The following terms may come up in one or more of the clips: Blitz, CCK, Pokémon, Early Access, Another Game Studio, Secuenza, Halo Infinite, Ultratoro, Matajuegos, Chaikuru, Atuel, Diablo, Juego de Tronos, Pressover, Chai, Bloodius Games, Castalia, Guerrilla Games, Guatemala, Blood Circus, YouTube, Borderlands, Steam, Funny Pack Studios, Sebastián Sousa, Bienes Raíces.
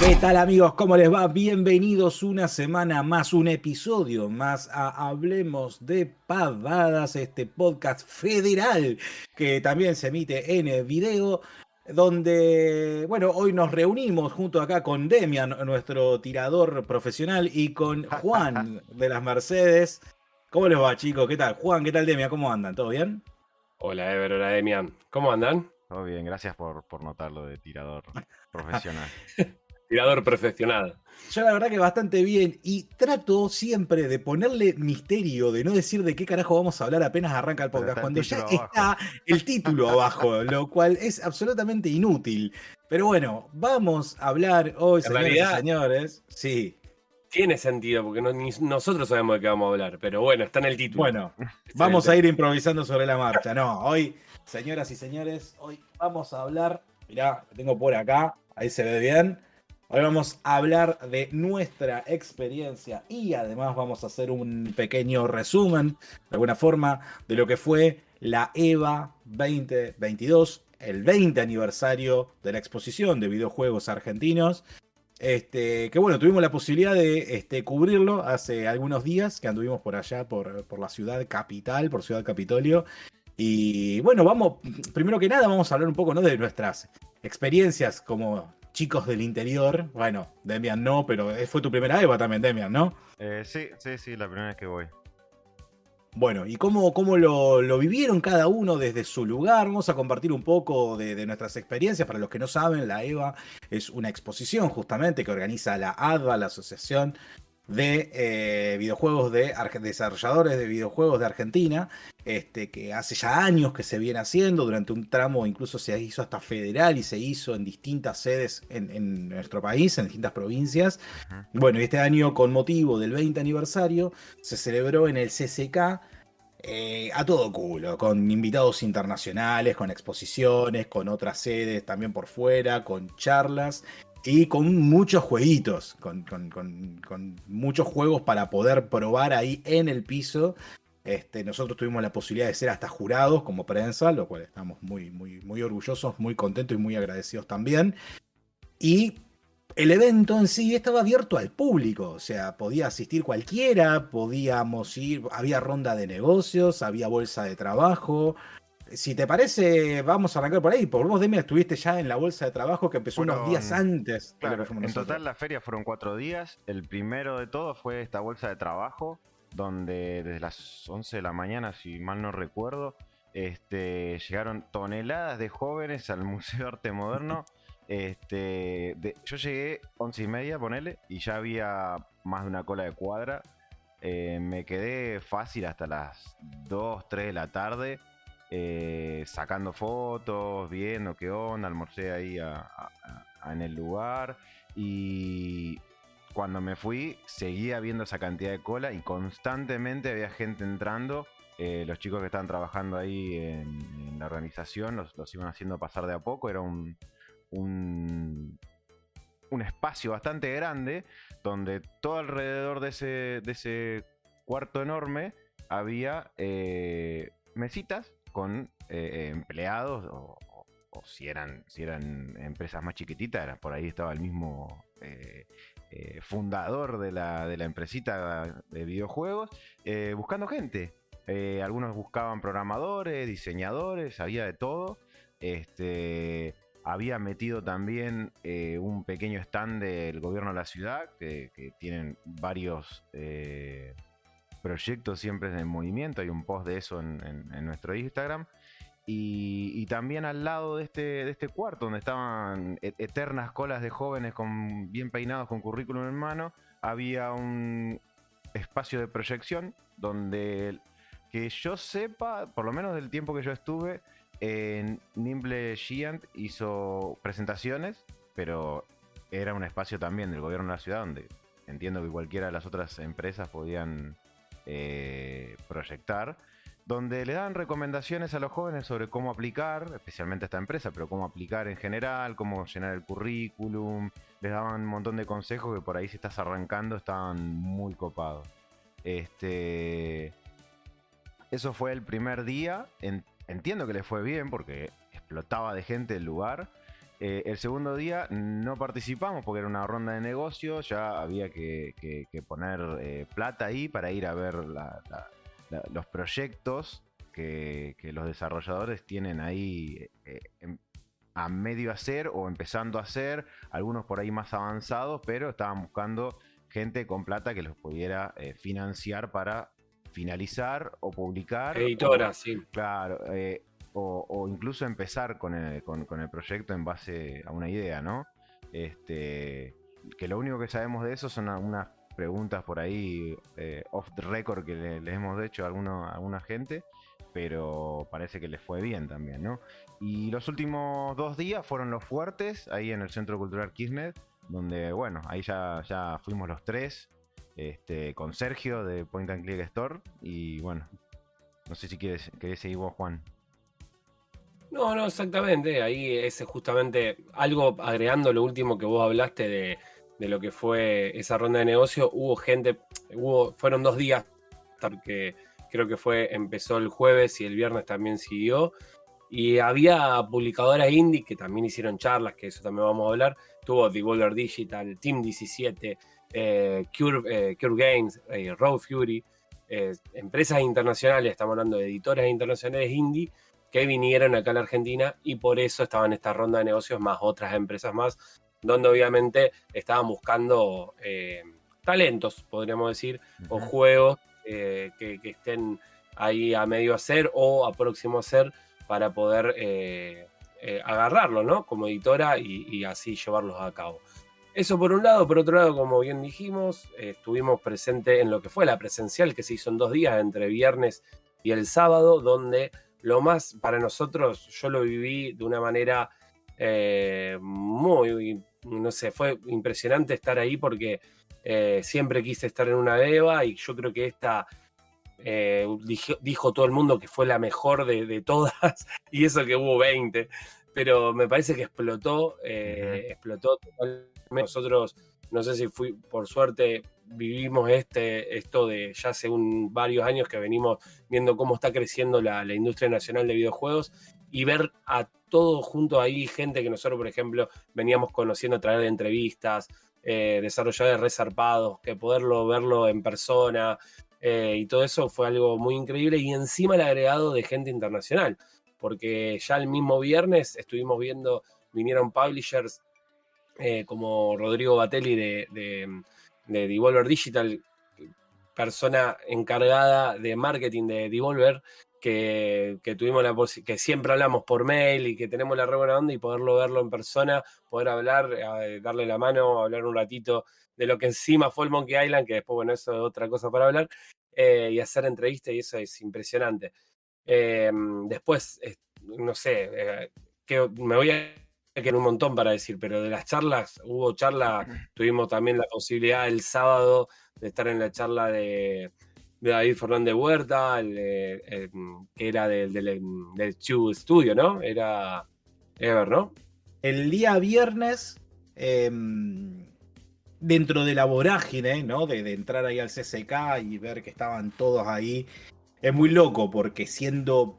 ¿Qué tal, amigos? ¿Cómo les va? Bienvenidos una semana más, un episodio más a Hablemos de Pavadas, este podcast federal que también se emite en video, donde, bueno, hoy nos reunimos junto acá con Demian, nuestro tirador profesional, y con Juan de las Mercedes. ¿Cómo les va, chicos? ¿Qué tal? Juan, ¿qué tal, Demian? ¿Cómo andan? ¿Todo bien? Hola, Ever, hola, Demian. ¿Cómo andan? Todo bien, gracias por notarlo de tirador profesional. Tirador profesional. Yo la verdad que bastante bien, y trato siempre de ponerle misterio, de no decir de qué carajo vamos a hablar apenas arranca el podcast, cuando ya está el título abajo, lo cual es absolutamente inútil. Pero bueno, vamos a hablar hoy, señoras y señores. Sí. Tiene sentido, porque ni nosotros sabemos de qué vamos a hablar, pero bueno, está en el título. Bueno, vamos a ir improvisando sobre la marcha. No, hoy, señoras y señores, hoy vamos a hablar, mirá, lo tengo por acá, ahí se ve bien. Hoy vamos a hablar de nuestra experiencia y además vamos a hacer un pequeño resumen, de alguna forma, de lo que fue la EVA 2022, el 20 aniversario de la exposición de videojuegos argentinos. Que bueno, tuvimos la posibilidad de cubrirlo hace algunos días, que anduvimos por allá, por la ciudad capital, por Ciudad Capitolio. Y bueno, vamos, primero que nada vamos a hablar un poco, ¿no?, de nuestras experiencias como chicos del interior. Bueno, Demian no, pero fue tu primera EVA también, Demian, ¿no? Sí, la primera vez que voy. Bueno, ¿y cómo lo vivieron cada uno desde su lugar? Vamos a compartir un poco de nuestras experiencias. Para los que no saben, la EVA es una exposición justamente que organiza la ADA, la Asociación de Videojuegos de Desarrolladores de Videojuegos de Argentina, que hace ya años que se viene haciendo. Durante un tramo incluso se hizo hasta federal y se hizo en distintas sedes en nuestro país, en distintas provincias. Bueno, y este año, con motivo del 20 aniversario, se celebró en el CCK a todo culo, con invitados internacionales, con exposiciones, con otras sedes también por fuera, con charlas. Y con muchos jueguitos, con muchos juegos para poder probar ahí en el piso. Nosotros tuvimos la posibilidad de ser hasta jurados como prensa, lo cual estamos muy, muy, muy orgullosos, muy contentos y muy agradecidos también. Y el evento en sí estaba abierto al público, o sea, podía asistir cualquiera, podíamos ir, había ronda de negocios, había bolsa de trabajo. Si te parece, vamos a arrancar por ahí. Por vos, Demi, estuviste ya en la bolsa de trabajo, que empezó unos días antes. Claro, que en total la feria fueron 4 días. El primero de todo fue esta bolsa de trabajo, donde desde las 11 de la mañana, si mal no recuerdo, llegaron toneladas de jóvenes al Museo de Arte Moderno. Yo llegué 11:30, ponele, y ya había más de una cola de cuadra. Me quedé fácil hasta las 2, 3 de la tarde. Sacando fotos, viendo qué onda, almorcé ahí en el lugar, y cuando me fui seguía viendo esa cantidad de cola y constantemente había gente entrando. Los chicos que estaban trabajando ahí en la organización los iban haciendo pasar de a poco. Era un espacio bastante grande donde todo alrededor de ese cuarto enorme había mesitas con empleados, o si eran empresas más chiquititas, por ahí estaba el mismo fundador de la empresita de videojuegos, buscando gente. Algunos buscaban programadores, diseñadores, había de todo. Había metido también un pequeño stand del gobierno de la ciudad, que tienen varios proyectos siempre en movimiento. Hay un post de eso en nuestro Instagram, y también al lado de este cuarto donde estaban eternas colas de jóvenes bien peinados, con currículum en mano, había un espacio de proyección donde, que yo sepa, por lo menos del tiempo que yo estuve, Nimble Giant hizo presentaciones, pero era un espacio también del gobierno de la ciudad donde entiendo que cualquiera de las otras empresas podían proyectar, donde le dan recomendaciones a los jóvenes sobre cómo aplicar, especialmente a esta empresa, pero cómo aplicar en general, cómo llenar el currículum. Les daban un montón de consejos que por ahí, si estás arrancando, estaban muy copados. Eso fue el primer día. Entiendo que les fue bien porque explotaba de gente el lugar. El segundo día no participamos porque era una ronda de negocio, ya había que poner plata ahí para ir a ver los proyectos que los desarrolladores tienen ahí a medio hacer o empezando a hacer, algunos por ahí más avanzados, pero estaban buscando gente con plata que los pudiera financiar para finalizar o publicar. Editora, o, sí. Claro, o incluso empezar con el proyecto en base a una idea, ¿no? Que lo único que sabemos de eso son algunas preguntas por ahí off the record que les hemos hecho a alguna gente, pero parece que les fue bien también, ¿no? Y los últimos dos días fueron los fuertes, ahí en el Centro Cultural Kirchner, donde, bueno, ahí ya fuimos los tres, con Sergio de Point & Click Store, y bueno, no sé si querés seguir vos, Juan. No, exactamente, ahí es justamente algo agregando lo último que vos hablaste de lo que fue esa ronda de negocio. Fueron dos días, porque creo que empezó el jueves y el viernes también siguió, y había publicadoras indie que también hicieron charlas, que eso también vamos a hablar. Tuvo Devolver Digital, Team 17, Cure Games, Raw Fury, empresas internacionales, estamos hablando de editoras internacionales indie, que vinieron acá a la Argentina, y por eso estaban esta ronda de negocios más otras empresas más, donde obviamente estaban buscando talentos, podríamos decir, o juegos que estén ahí a medio hacer o a próximo hacer para poder agarrarlos, ¿no? Como editora y así llevarlos a cabo. Eso por un lado. Por otro lado, como bien dijimos, estuvimos presentes en lo que fue la presencial, que se hizo en dos días, entre viernes y el sábado, donde... Lo más, para nosotros, yo lo viví de una manera muy, no sé, fue impresionante estar ahí porque siempre quise estar en una EVA, y yo creo que esta, dijo todo el mundo que fue la mejor de todas, y eso que hubo 20, pero me parece que explotó totalmente. Nosotros, no sé si por suerte, vivimos esto de ya hace varios años que venimos viendo cómo está creciendo la industria nacional de videojuegos, y ver a todos juntos ahí, gente que nosotros, por ejemplo, veníamos conociendo a través de entrevistas, desarrolladores resarpados, que poderlo verlo en persona y todo eso fue algo muy increíble, y encima el agregado de gente internacional, porque ya el mismo viernes estuvimos viendo, vinieron publishers como Rodrigo Batelli de Devolver Digital, persona encargada de marketing de Devolver, que tuvimos que siempre hablamos por mail y que tenemos la re buena onda, y poderlo verlo en persona, poder hablar, darle la mano, hablar un ratito de lo que encima fue el Monkey Island, que después, bueno, eso es otra cosa para hablar, y hacer entrevistas, y eso es impresionante. Después, no sé, que me voy a... que era un montón para decir, pero de las charlas, tuvimos también la posibilidad el sábado de estar en la charla de David Fernández Huerta, que era del Chu Studio, ¿no? Era Ever, ¿no? El día viernes, dentro de la vorágine, ¿no? De entrar ahí al CCK y ver que estaban todos ahí, es muy loco porque siendo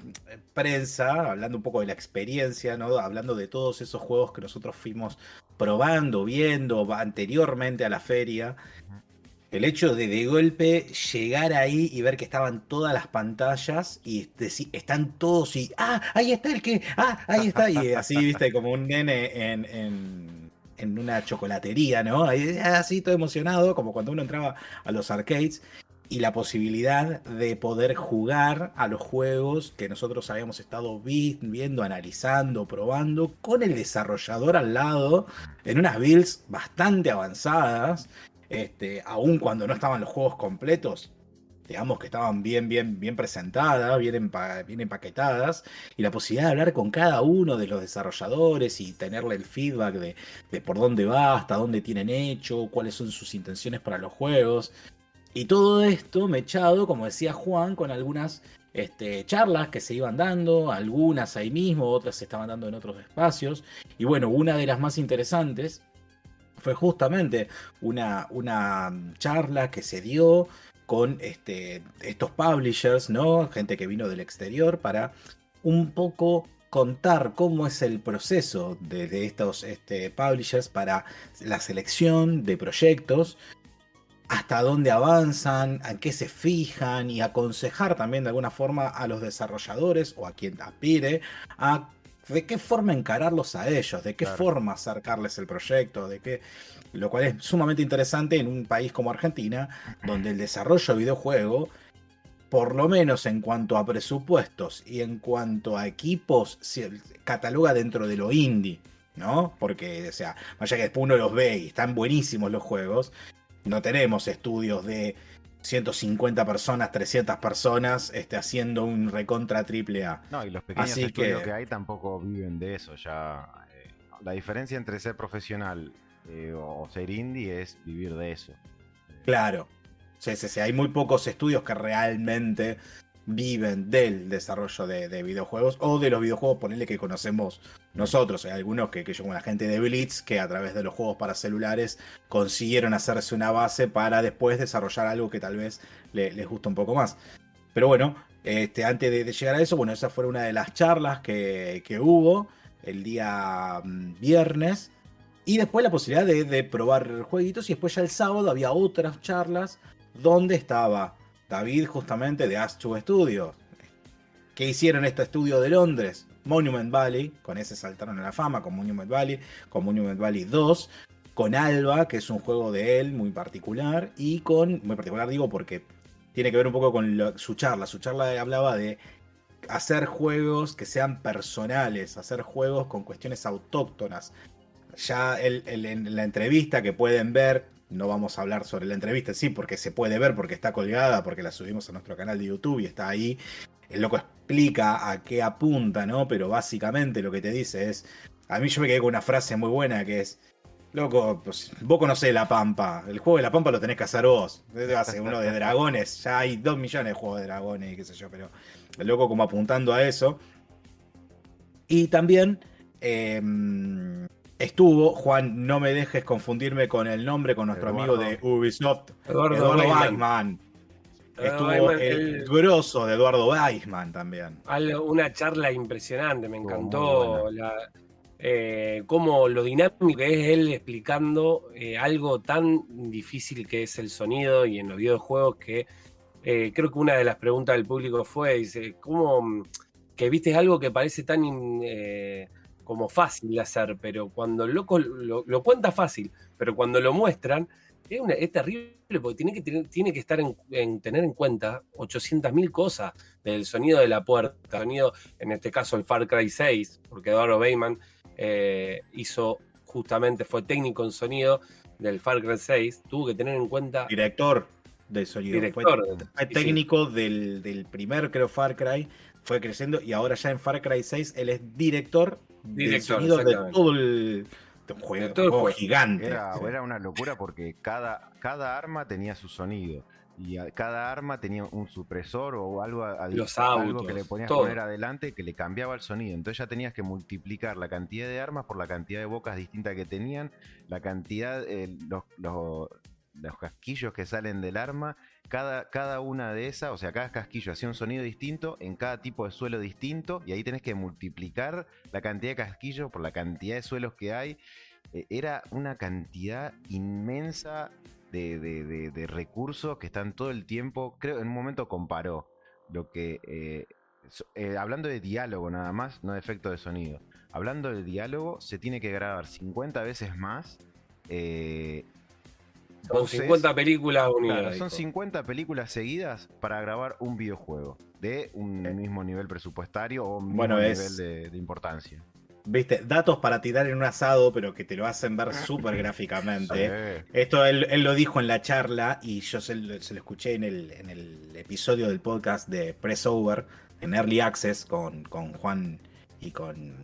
prensa, hablando un poco de la experiencia, ¿no? Hablando de todos esos juegos que nosotros fuimos probando, viendo anteriormente a la feria, el hecho de golpe llegar ahí y ver que estaban todas las pantallas y están todos y ¡ah! ¡Ahí está el que! ¡Ah! ¡Ahí está! Y así, viste, como un nene en una chocolatería, ¿no? Así todo emocionado, como cuando uno entraba a los arcades. Y la posibilidad de poder jugar a los juegos que nosotros habíamos estado viendo, analizando, probando, con el desarrollador al lado, en unas builds bastante avanzadas, aun cuando no estaban los juegos completos, digamos que estaban bien presentadas, bien empaquetadas, y la posibilidad de hablar con cada uno de los desarrolladores y tenerle el feedback de por dónde va, hasta dónde tienen hecho, cuáles son sus intenciones para los juegos. Y todo esto mechado, como decía Juan, con algunas charlas que se iban dando, algunas ahí mismo, otras se estaban dando en otros espacios. Y bueno, una de las más interesantes fue justamente una charla que se dio con estos publishers, ¿no? Gente que vino del exterior para un poco contar cómo es el proceso de estos publishers para la selección de proyectos, hasta dónde avanzan, a qué se fijan, y aconsejar también de alguna forma a los desarrolladores o a quien aspire a de qué forma encararlos a ellos, de qué forma acercarles el proyecto, de qué, lo cual es sumamente interesante en un país como Argentina, donde el desarrollo de videojuego, por lo menos en cuanto a presupuestos y en cuanto a equipos, se cataloga dentro de lo indie, ¿no? Porque, o sea, vaya que después uno los ve y están buenísimos los juegos. No tenemos estudios de 150 personas, 300 personas haciendo un recontra triple A. No, y los pequeños estudios que hay tampoco viven de eso. Ya la diferencia entre ser profesional o ser indie es vivir de eso. Claro. Sí, hay muy pocos estudios que realmente viven del desarrollo de videojuegos o de los videojuegos, ponele, que conocemos nosotros. Hay algunos que yo, como la gente de Blitz, que a través de los juegos para celulares consiguieron hacerse una base para después desarrollar algo que tal vez les gusta un poco más. Pero bueno, antes de llegar a eso, bueno, esa fue una de las charlas que hubo el día viernes, y después la posibilidad de probar jueguitos, y después ya el sábado había otras charlas donde estaba David, justamente, de Ghost Studio. ¿Qué hicieron este estudio de Londres? Monument Valley, con ese saltaron a la fama, con Monument Valley, con Monument Valley 2, con Alba, que es un juego de él muy particular, y con... Muy particular digo porque tiene que ver un poco con su charla. Su charla hablaba de hacer juegos que sean personales, hacer juegos con cuestiones autóctonas. Ya en la entrevista que pueden ver... No vamos a hablar sobre la entrevista, sí, porque se puede ver, porque está colgada, porque la subimos a nuestro canal de YouTube y está ahí. El loco explica a qué apunta, ¿no? Pero básicamente lo que te dice es... A mí yo me quedé con una frase muy buena que es... Loco, pues, vos conocés La Pampa. El juego de La Pampa lo tenés que hacer vos. Hace uno de dragones. Ya hay 2 millones de juegos de dragones y qué sé yo. Pero el loco como apuntando a eso. Y también... Estuvo, Juan, no me dejes confundirme con el nombre, con nuestro amigo de Ubisoft, Eduardo Vaisman. Estuvo el grosso de Eduardo Vaisman también. Una charla impresionante, me encantó cómo lo dinámico que es él explicando algo tan difícil que es el sonido y en los videojuegos, que creo que una de las preguntas del público fue, dice, ¿cómo que viste algo que parece tan... como fácil de hacer, pero cuando el loco lo cuenta fácil, pero cuando lo muestran, es terrible, porque tiene que estar tener en cuenta 800.000 cosas, del sonido de la puerta, sonido, en este caso el Far Cry 6, porque Eduardo Vaisman fue técnico en sonido del Far Cry 6, tuvo que tener en cuenta... Director del sonido. Fue técnico del primer, creo, Far Cry, fue creciendo, y ahora ya en Far Cry 6 él es director del sonido de todo el juego, gigante. Era una locura porque cada arma tenía su sonido, y cada arma tenía un supresor o algo que le ponías poner adelante que le cambiaba el sonido. Entonces ya tenías que multiplicar la cantidad de armas por la cantidad de bocas distintas que tenían, la cantidad, los casquillos que salen del arma, cada una de esas, o sea, cada casquillo hacía un sonido distinto, en cada tipo de suelo distinto, y ahí tenés que multiplicar la cantidad de casquillos por la cantidad de suelos que hay. Era una cantidad inmensa de recursos que están todo el tiempo. Creo en un momento comparó lo que, hablando de diálogo nada más, no de efecto de sonido, hablando del diálogo, se tiene que grabar 50 veces más, con 50 películas unidas. Claro, son 50 películas seguidas para grabar un videojuego de un mismo nivel presupuestario o un nivel de importancia. Viste, datos para tirar en un asado, pero que te lo hacen ver súper gráficamente. Sí. Esto él lo dijo en la charla, y yo se lo escuché en el episodio del podcast de Pressover, en Early Access, con Juan y con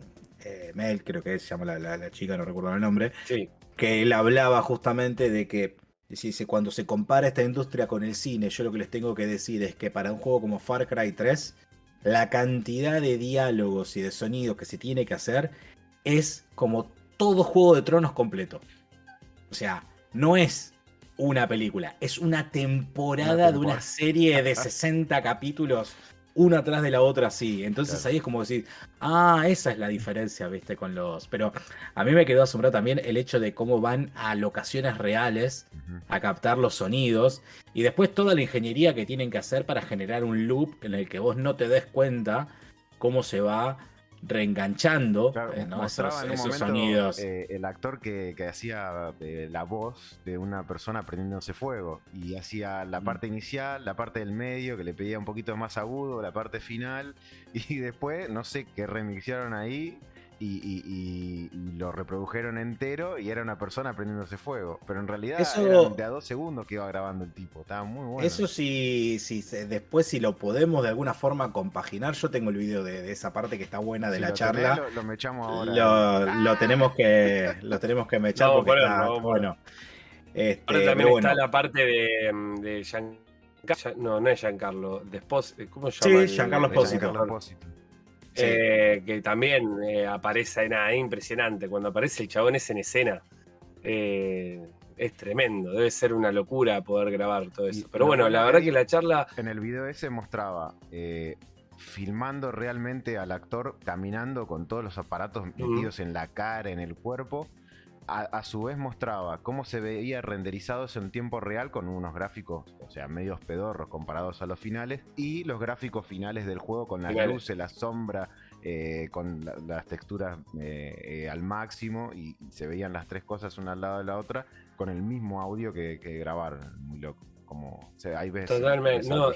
Mel, creo que se llama la chica, no recuerdo el nombre. Sí. Que él hablaba justamente de que dice, cuando se compara esta industria con el cine, yo lo que les tengo que decir es que para un juego como Far Cry 3, la cantidad de diálogos y de sonidos que se tiene que hacer es como todo Juego de Tronos completo. O sea, no es una película, es una temporada de una serie de 60 capítulos una atrás de la otra así. Entonces claro, ahí es como decir, ah, esa es la diferencia, viste, con los... Pero a mí me quedó asombrado también el hecho de cómo van a locaciones reales a captar los sonidos y después toda la ingeniería que tienen que hacer para generar un loop en el que vos no te des cuenta cómo se va reenganchando, claro, ¿no? esos sonidos. El actor que hacía la voz de una persona prendiéndose fuego y hacía la parte inicial, la parte del medio que le pedía un poquito más agudo, la parte final, y después no sé qué remixaron ahí y lo reprodujeron entero y era una persona prendiéndose fuego, pero en realidad eso, de a 2 segundos que iba grabando el tipo, estaba muy bueno. Eso sí, después si lo podemos de alguna forma compaginar, yo tengo el video de esa parte que está buena de si la charla. Tenés, lo mechamos ahora. Lo tenemos que mechar no, porque bueno, está no, bueno. Ahora también bueno, está la parte de no es Giancarlo, después ¿cómo se llama? Sí, Giancarlo Espósito. Sí. Que también aparece, nada, impresionante. Cuando aparece el chabón es en escena. Es tremendo, debe ser una locura poder grabar todo eso. Pero bueno, la verdad que la charla... En el video ese mostraba filmando realmente al actor caminando con todos los aparatos metidos en la cara, en el cuerpo. A su vez mostraba cómo se veía renderizados en tiempo real con unos gráficos, o sea, medios pedorros comparados a los finales, y los gráficos finales del juego con las luces, la sombra, con las texturas al máximo, y se veían las tres cosas una al lado de la otra con el mismo audio que grabaron. Muy loco. Como, o sea, hay veces, totalmente, no,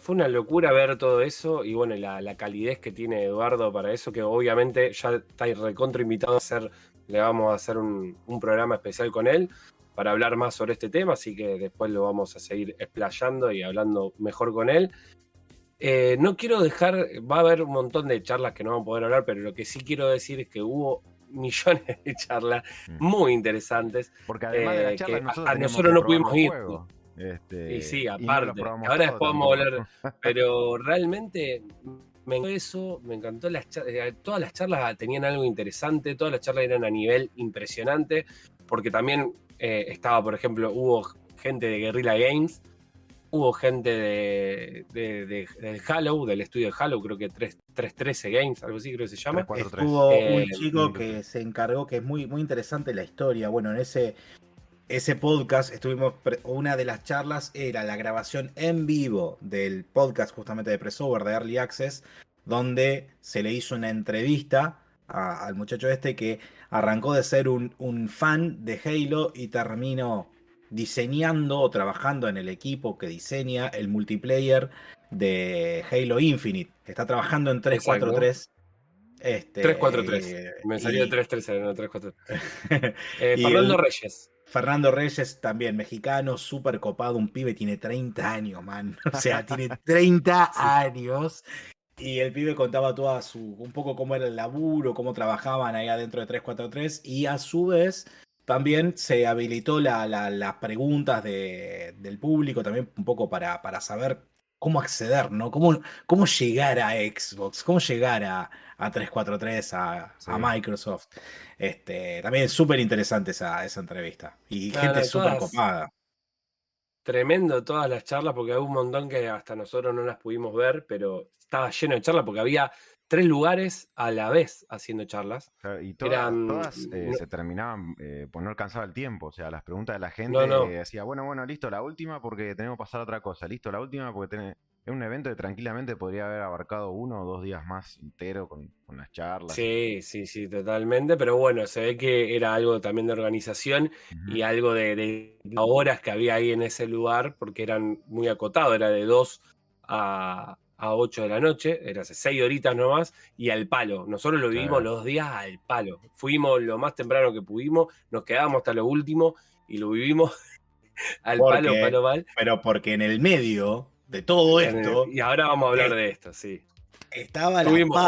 fue una locura ver todo eso, y bueno, la calidez que tiene Eduardo para eso, que obviamente ya está recontra invitado a hacer, le vamos a hacer un programa especial con él para hablar más sobre este tema, así que después lo vamos a seguir explayando y hablando mejor con él. No quiero dejar, va a haber un montón de charlas que no vamos a poder hablar, pero lo que sí quiero decir es que hubo millones de charlas muy interesantes, porque además de la charla, nosotros no pudimos ir. Y sí, aparte, y no ahora después vamos a hablar, pero realmente me encantó eso, me encantó todas las charlas tenían algo interesante, todas las charlas eran a nivel impresionante, porque también estaba, por ejemplo, hubo gente de Guerrilla Games, hubo gente del Halo, del estudio de Halo, creo que 313 Games, algo así creo que se llama. 343. Estuvo un chico que se encargó, que es muy, muy interesante la historia. Bueno, en ese podcast estuvimos, una de las charlas era la grabación en vivo del podcast justamente de Pressover, de Early Access, donde se le hizo una entrevista al muchacho este que arrancó de ser un fan de Halo y terminó diseñando o trabajando en el equipo que diseña el multiplayer de Halo Infinite. Está trabajando en 343. 343. Me salió 313, no 343. Fernando Reyes. Fernando Reyes también, mexicano, súper copado, un pibe, tiene 30 años, man. O sea, tiene 30 años. Y el pibe contaba toda un poco cómo era el laburo, cómo trabajaban ahí adentro de 343. Y a su vez, también se habilitó las preguntas del público, también un poco para saber cómo acceder, ¿no? Cómo llegar a Xbox, cómo llegar a 343, a Microsoft. También es súper interesante esa entrevista. Y claro, gente súper copada. Tremendo todas las charlas, porque hay un montón que hasta nosotros no las pudimos ver, pero estaba lleno de charlas porque había 3 lugares a la vez haciendo charlas. Y todas se terminaban, pues no alcanzaba el tiempo. O sea, las preguntas de la gente decía, bueno, listo, la última porque tenemos que pasar a otra cosa. Listo, la última porque es un evento que tranquilamente podría haber abarcado 1 o 2 días más entero con las charlas. Sí, totalmente. Pero bueno, se ve que era algo también de organización y algo de horas que había ahí en ese lugar, porque eran muy acotados, era de 2 a 8 de la noche, era hace 6 horitas nomás, y al palo. Nosotros lo vivimos los días al palo. Fuimos lo más temprano que pudimos, nos quedábamos hasta lo último y lo vivimos al palo mal. Pero porque en el medio de todo esto... Y ahora vamos a hablar de esto, sí. Estuvimos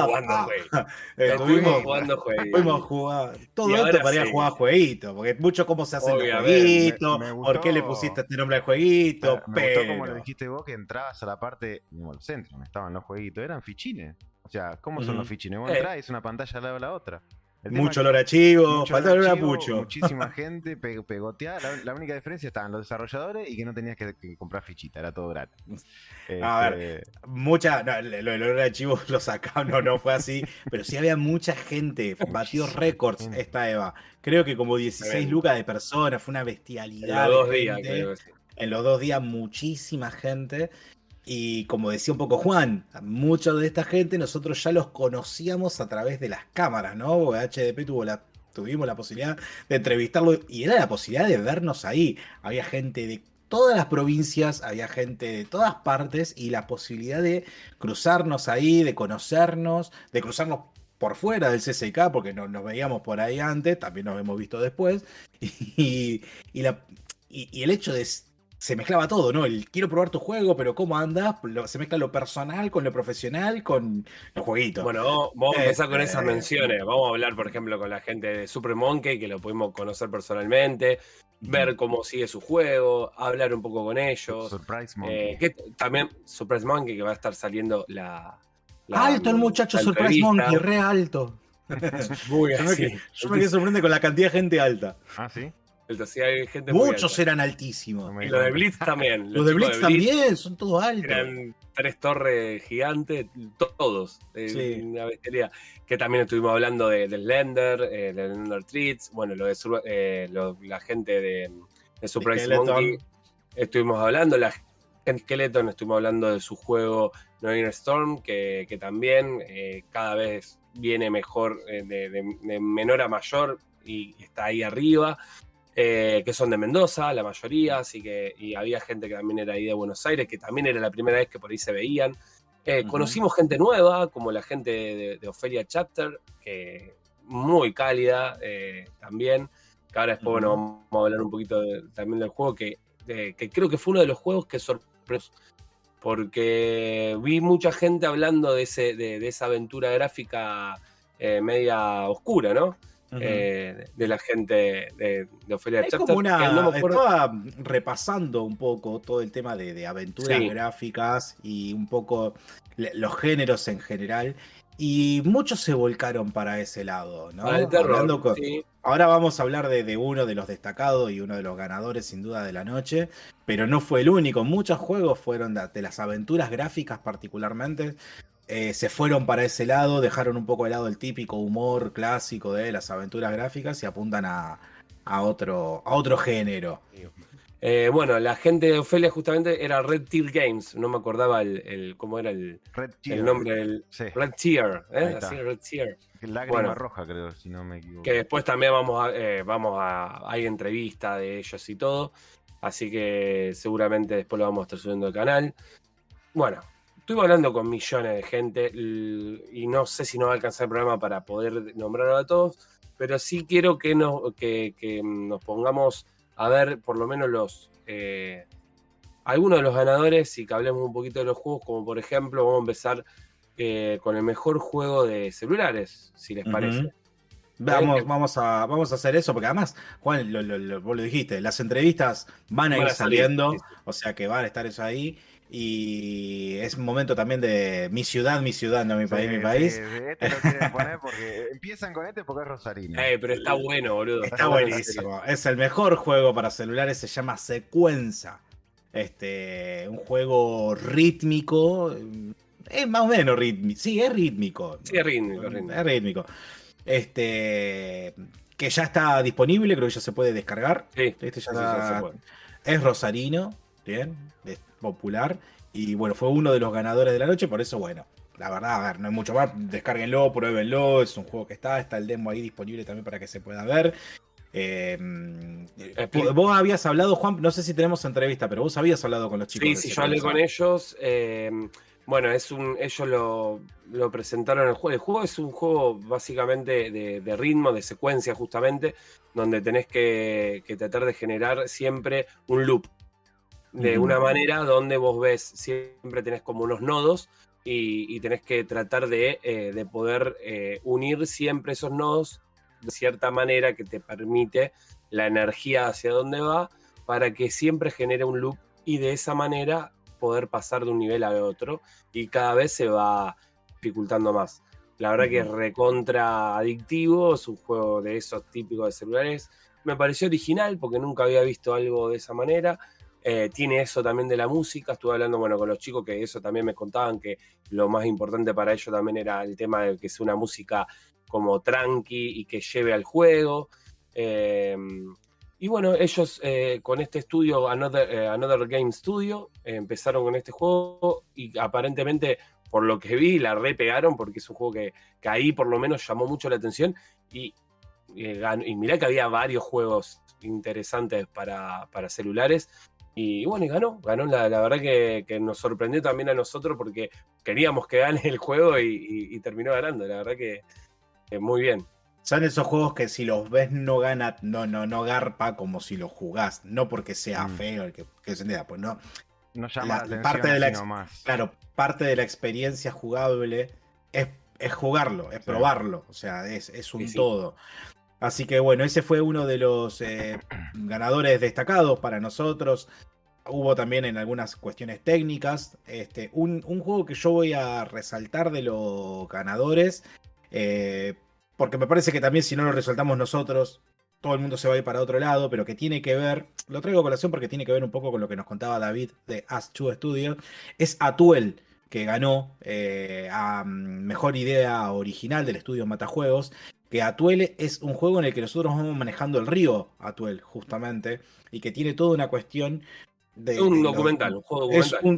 jugando jueguitos. Todo esto para ir a jugar jueguitos, porque mucho cómo se hacen los jueguitos, por qué le pusiste este nombre al jueguito. Me gustó como lo dijiste vos, que entrabas a la parte, como el centro, donde estaban los jueguitos, eran fichines. O sea, ¿cómo son los fichines? Vos entras, es una pantalla al lado de la otra. Mucho olor a chivo, falta olor a pucho. Muchísima gente pegoteada. La única diferencia estaban los desarrolladores y que no tenías que comprar fichita, era todo gratis. A ver, el olor a chivo lo sacamos, no fue así, pero sí había mucha gente, batió récords esta EVA. Creo que como 16 lucas de personas, fue una bestialidad. En los 2 días, creo que sí. En los 2 días, muchísima gente. Y como decía un poco Juan, mucha de esta gente nosotros ya los conocíamos a través de las cámaras, ¿no? Porque HDP tuvimos la posibilidad de entrevistarlo y era la posibilidad de vernos ahí. Había gente de todas las provincias, había gente de todas partes y la posibilidad de cruzarnos ahí, de conocernos, de cruzarnos por fuera del CCK, porque nos veíamos por ahí antes, también nos hemos visto después. Y el hecho de... Se mezclaba todo, ¿no? El quiero probar tu juego, pero ¿cómo andas? Se mezcla lo personal con lo profesional, con los jueguitos. Bueno, vamos a empezar con esas menciones. Vamos a hablar, por ejemplo, con la gente de Super Monkey, que lo pudimos conocer personalmente, ver cómo sigue su juego, hablar un poco con ellos. Surprise Monkey. También Surprise Monkey, que va a estar saliendo alto el muchacho Surprise Monkey, re alto. Muy así. Yo me quedé sorprende con la cantidad de gente alta. Ah, ¿sí? Entonces, hay gente muchos eran altísimos. Y los de Blitz también. Los de Blitz también, son todos altos. Eran 3 torres gigantes, todos. Sí. Una bestialidad. Que también estuvimos hablando de Slender, de Slender Treats. Bueno, la gente de Surprise Monkey estuvimos hablando. La gente de Skeleton estuvimos hablando de su juego No Inner Storm, que también cada vez viene mejor de menor a mayor y está ahí arriba. Que son de Mendoza, la mayoría, así que y había gente que también era ahí de Buenos Aires, que también era la primera vez que por ahí se veían. Conocimos gente nueva, como la gente de Ofelia Chapter, que muy cálida también, que ahora después vamos a hablar un poquito también del juego, que creo que fue uno de los juegos que sorprendió, porque vi mucha gente hablando de esa aventura gráfica media oscura, ¿no? De la gente de Ofelia Chapter. Estaba repasando un poco todo el tema de aventuras gráficas y un poco los géneros en general. Y muchos se volcaron para ese lado, ¿no? Para el terror, ahora vamos a hablar de uno de los destacados y uno de los ganadores sin duda de la noche, pero no fue el único. Muchos juegos fueron de las aventuras gráficas particularmente. Se fueron para ese lado, dejaron un poco de lado el típico humor clásico de las aventuras gráficas y apuntan a otro género. Bueno, la gente de Ofelia justamente era Red Tier Games, no me acordaba cómo era el nombre del Red Tier, así Red Tier. Lágrima roja, creo, si no me equivoco. Que después también hay entrevista de ellos y todo, así que seguramente después lo vamos a estar subiendo al canal. Bueno. Estuve hablando con millones de gente y no sé si nos va a alcanzar el programa para poder nombrar a todos, pero sí quiero que nos pongamos a ver por lo menos algunos de los ganadores y que hablemos un poquito de los juegos, como por ejemplo vamos a empezar con el mejor juego de celulares, si les parece. Vamos a hacer eso, porque además, Juan, vos lo dijiste, las entrevistas van a ir saliendo, o sea que van a estar eso ahí. Y es momento también de mi ciudad, no mi país, mi país. Este lo quieren poner porque empiezan con este porque es rosarino. Pero está bueno, boludo. Está buenísimo. Es el mejor juego para celulares, se llama Secuenza. Un juego rítmico. Es más o menos rítmico. Sí, es rítmico. Sí, es rítmico. Que ya está disponible, creo que ya se puede descargar. Sí, ya se puede. Es rosarino. Bien, es popular. Y bueno, fue uno de los ganadores de la noche. Por eso, bueno, la verdad, a ver, no hay mucho más. Descárguenlo, pruébenlo. Es un juego que está el demo ahí disponible también para que se pueda ver. Vos habías hablado, Juan, no sé si tenemos entrevista, pero vos habías hablado con los chicos. Sí, yo hablé con ellos. Bueno, ellos lo presentaron el juego. El juego es un juego básicamente de ritmo, de secuencia justamente, donde tenés que tratar de generar siempre un loop. De una manera donde vos ves, siempre tenés como unos nodos y tenés que tratar de poder unir siempre esos nodos de cierta manera que te permite la energía hacia dónde va para que siempre genere un loop y de esa manera poder pasar de un nivel a otro y cada vez se va dificultando más. La verdad que es recontra adictivo, es un juego de esos típicos de celulares. Me pareció original porque nunca había visto algo de esa manera. Tiene eso también de la música. Estuve hablando, bueno, con los chicos que eso también me contaban, que lo más importante para ellos también era el tema de que sea una música como tranqui y que lleve al juego. Y bueno, ellos con este estudio, Another Game Studio, empezaron con este juego y aparentemente, por lo que vi, la repegaron porque es un juego que ahí por lo menos llamó mucho la atención y mirá que había varios juegos interesantes para celulares y bueno, y ganó. La verdad que nos sorprendió también a nosotros porque queríamos que gane el juego y terminó ganando. La verdad que muy bien. Son esos juegos que si los ves no garpa como si los jugás, no porque sea feo, que se entienda, pues no llama la atención, parte de la más. Claro, parte de la experiencia jugable es jugarlo, es probarlo, o sea, es un todo. Así que bueno, ese fue uno de los ganadores destacados para nosotros. Hubo también en algunas cuestiones técnicas, un juego que yo voy a resaltar de los ganadores, porque me parece que también si no lo resaltamos nosotros, todo el mundo se va a ir para otro lado, pero que tiene que ver, lo traigo a colación porque tiene que ver un poco con lo que nos contaba David de Itch.io Studio, es Atuel, que ganó a Mejor Idea Original del estudio Matajuegos, que Atuel es un juego en el que nosotros vamos manejando el río Atuel, justamente, y que tiene toda una cuestión de... Es un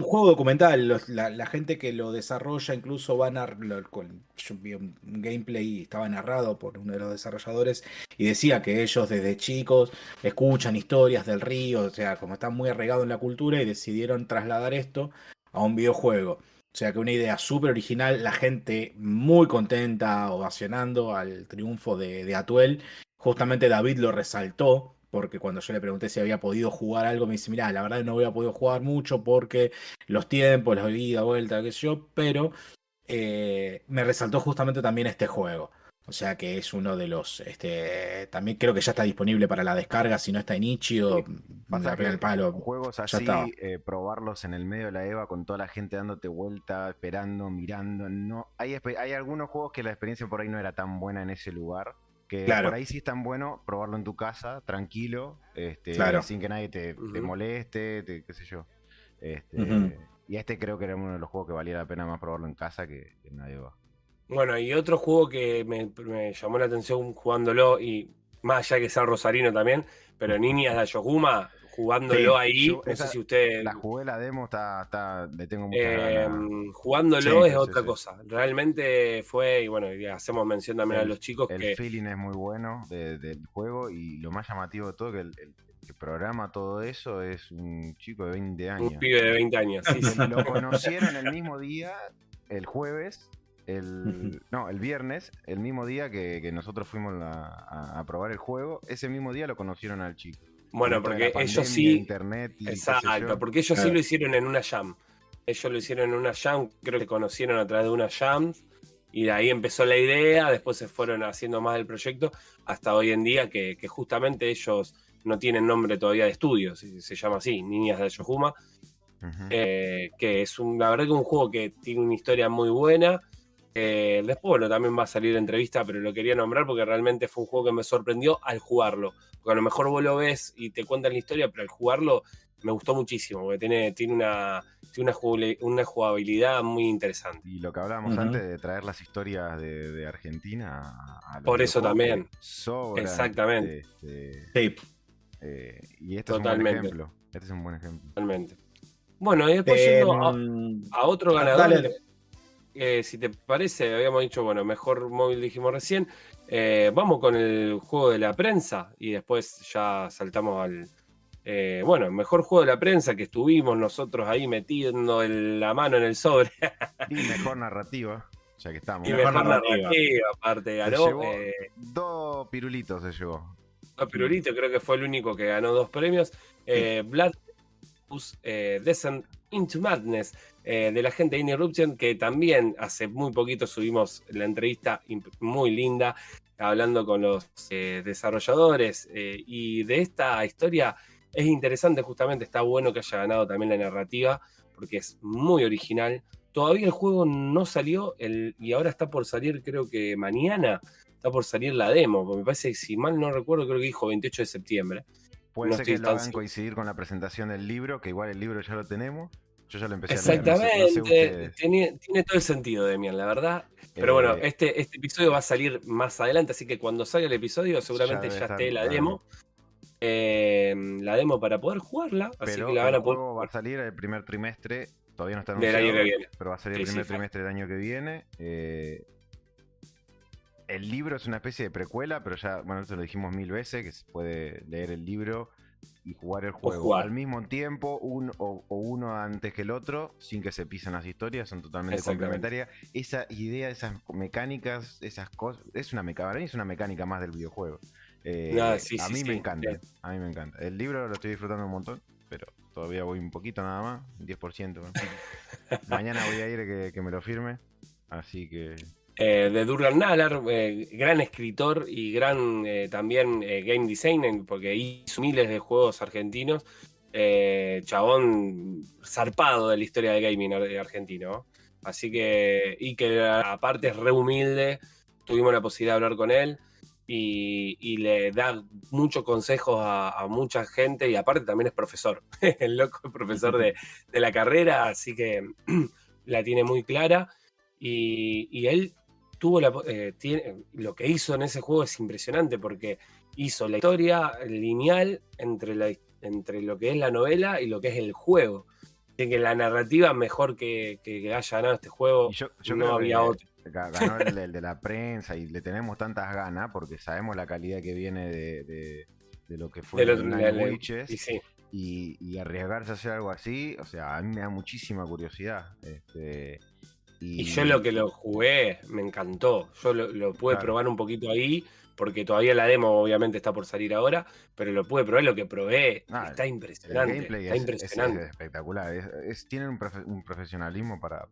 juego documental. La gente que lo desarrolla incluso yo vi un gameplay y estaba narrado por uno de los desarrolladores y decía que ellos desde chicos escuchan historias del río, o sea, como están muy arraigados en la cultura y decidieron trasladar esto a un videojuego. O sea que una idea súper original, la gente muy contenta, ovacionando al triunfo de Atuel. Justamente David lo resaltó, porque cuando yo le pregunté si había podido jugar algo, me dice, mirá, la verdad no había podido jugar mucho porque los tiempos, la vida, vuelta, qué sé yo, pero me resaltó justamente también este juego. O sea que es uno de los... también creo que ya está disponible para la descarga, si no está en Itch.io, la pega el palo. Juegos así, probarlos en el medio de la EVA con toda la gente dándote vuelta, esperando, mirando. No, hay algunos juegos que la experiencia por ahí no era tan buena en ese lugar. Que claro, por ahí sí es tan bueno probarlo en tu casa, tranquilo, sin que nadie te moleste, qué sé yo. Y creo que era uno de los juegos que valía la pena más probarlo en casa que en la EVA. Bueno, y otro juego que me llamó la atención jugándolo, y más allá que sea rosarino también, pero Niñas de Ayohuma, jugándolo ahí, no sé si usted... La jugué, la demo, le tengo mucha ganas. Jugándolo es otra cosa. Realmente fue, y bueno, y hacemos mención también a los chicos el feeling es muy bueno del juego, y lo más llamativo de todo que el programa todo eso es un chico de 20 años. Un pibe de 20 años, sí. Lo conocieron el mismo día, el jueves... el viernes, el mismo día que nosotros fuimos a probar el juego, ese mismo día lo conocieron al chico. Bueno, porque ellos sí... Internet y exacto, porque ellos sí lo hicieron en una jam. Ellos lo hicieron en una jam, creo que conocieron a través de una jam, y de ahí empezó la idea, después se fueron haciendo más del proyecto, hasta hoy en día que justamente ellos no tienen nombre todavía de estudio, se llama así, Niñas de Ayohuma, que es la verdad que un juego que tiene una historia muy buena. Después, bueno, también va a salir la entrevista, pero lo quería nombrar porque realmente fue un juego que me sorprendió al jugarlo. Porque a lo mejor vos lo ves y te cuentan la historia, pero al jugarlo me gustó muchísimo, porque tiene una jugabilidad muy interesante. Y lo que hablábamos antes de traer las historias de Argentina a por eso también. Sobran, exactamente. Y este totalmente. Es un buen ejemplo. Totalmente. Bueno, y después yendo a otro ganador. Dale. Si te parece, habíamos dicho, bueno, mejor móvil dijimos recién, vamos con el juego de la prensa y después ya saltamos al mejor juego de la prensa, que estuvimos nosotros ahí metiendo la mano en el sobre. Y mejor narrativa, ya que estamos. Y mejor narrativa aparte ganó. Se llevó 2 pirulitos se llevó. 2 pirulitos, creo que fue el único que ganó 2 premios. Blood Circus, Descent Into Madness, de la gente de In Eruption, que también hace muy poquito subimos la entrevista muy linda, hablando con los desarrolladores, y de esta historia es interesante, justamente está bueno que haya ganado también la narrativa, porque es muy original, Todavía el juego no salió y ahora está por salir, creo que mañana está por salir la demo. Me parece, si mal no recuerdo, creo que dijo 28 de septiembre. Puede ser que lo hagan coincidir con la presentación del libro, que igual el libro ya lo tenemos. Yo ya lo empecé a leer. Exactamente, no sé tiene todo el sentido, Demian, la verdad. Pero bueno, este episodio va a salir más adelante, así que cuando salga el episodio seguramente ya esté la demo. La demo para poder jugarla, así que la van a poder... va a salir el primer trimestre, todavía no está anunciado, del año que viene. Pero va a salir el primer trimestre del año que viene. El libro es una especie de precuela, pero ya, bueno, esto lo dijimos 1000 veces, que se puede leer el libro y jugar el juego al mismo tiempo, uno antes que el otro, sin que se pisen las historias, son totalmente complementarias. Esa idea, esas mecánicas, esas cosas, es una mecánica más del videojuego. Me encanta, bien. A mí me encanta. El libro lo estoy disfrutando un montón, pero todavía voy un poquito nada más, 10%. ¿No? Mañana voy a ir que me lo firme, así que... de Durgan Nalar, gran escritor y gran también game designer, porque hizo miles de juegos argentinos, chabón zarpado de la historia del gaming argentino. Así que, y que aparte es re humilde, tuvimos la posibilidad de hablar con él y le da muchos consejos a mucha gente, y aparte también es profesor, el loco es profesor de la carrera, así que la tiene muy clara y él... lo que hizo en ese juego es impresionante, porque hizo la historia lineal entre lo que es la novela y lo que es el juego. Así que la narrativa, mejor que haya ganado este juego, yo no había otro. Ganó el de la prensa, y le tenemos tantas ganas porque sabemos la calidad que viene de lo que fue de Witches. Y arriesgarse a hacer algo así, o sea, a mí me da muchísima curiosidad. Y yo lo que lo jugué, me encantó. Yo lo pude probar un poquito ahí, porque todavía la demo obviamente está por salir ahora, pero lo pude probar, lo que probé. Está impresionante. El gameplay es espectacular. Tienen un profesionalismo para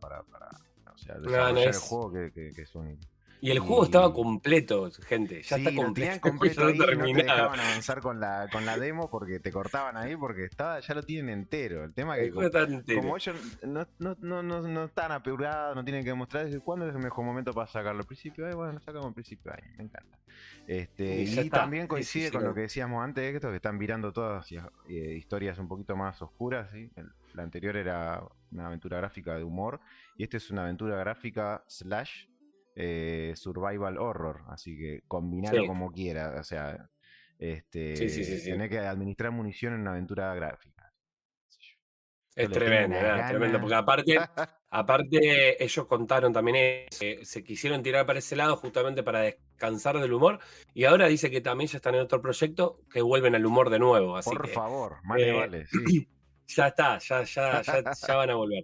o sea, desarrollar el juego que es único. Y el juego estaba completo, gente. Ya está completo. Ahí, no te dejaban avanzar con la demo porque te cortaban ahí, porque ya lo tienen entero. El tema es que como ellos no están apurados, no tienen que demostrar cuándo es el mejor momento para sacarlo. Al principio, lo sacamos al principio de año. Me encanta. Y también coincide con lo que decíamos antes, que están virando todas historias un poquito más oscuras, ¿sí? La anterior era una aventura gráfica de humor, y esta es una aventura gráfica / survival horror, así que combinarlo como quiera, o sea, tenés que administrar munición en una aventura gráfica. Es tremendo, porque aparte ellos contaron también eso, se quisieron tirar para ese lado justamente para descansar del humor, y ahora dice que también ya están en otro proyecto que vuelven al humor de nuevo, así por favor, más vale, sí. Ya está, ya van a volver.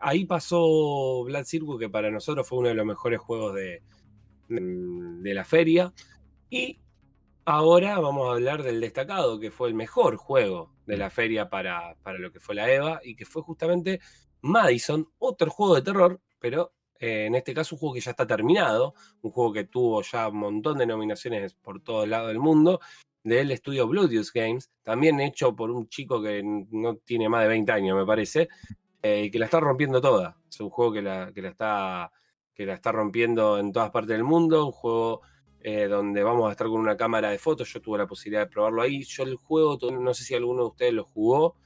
Ahí pasó Blood Circus, que para nosotros fue uno de los mejores juegos de la feria. Y ahora vamos a hablar del destacado, que fue el mejor juego de la feria para lo que fue la EVA, y que fue justamente Madison, otro juego de terror, pero en este caso un juego que ya está terminado, un juego que tuvo ya un montón de nominaciones por todo el lado del mundo, del estudio Bloodius Games, también hecho por un chico que no tiene más de 20 años, me parece, que la está rompiendo toda. Es un juego que la está rompiendo en todas partes del mundo, un juego donde vamos a estar con una cámara de fotos. Yo tuve la posibilidad de probarlo ahí. Yo el juego, no sé si alguno de ustedes lo jugó,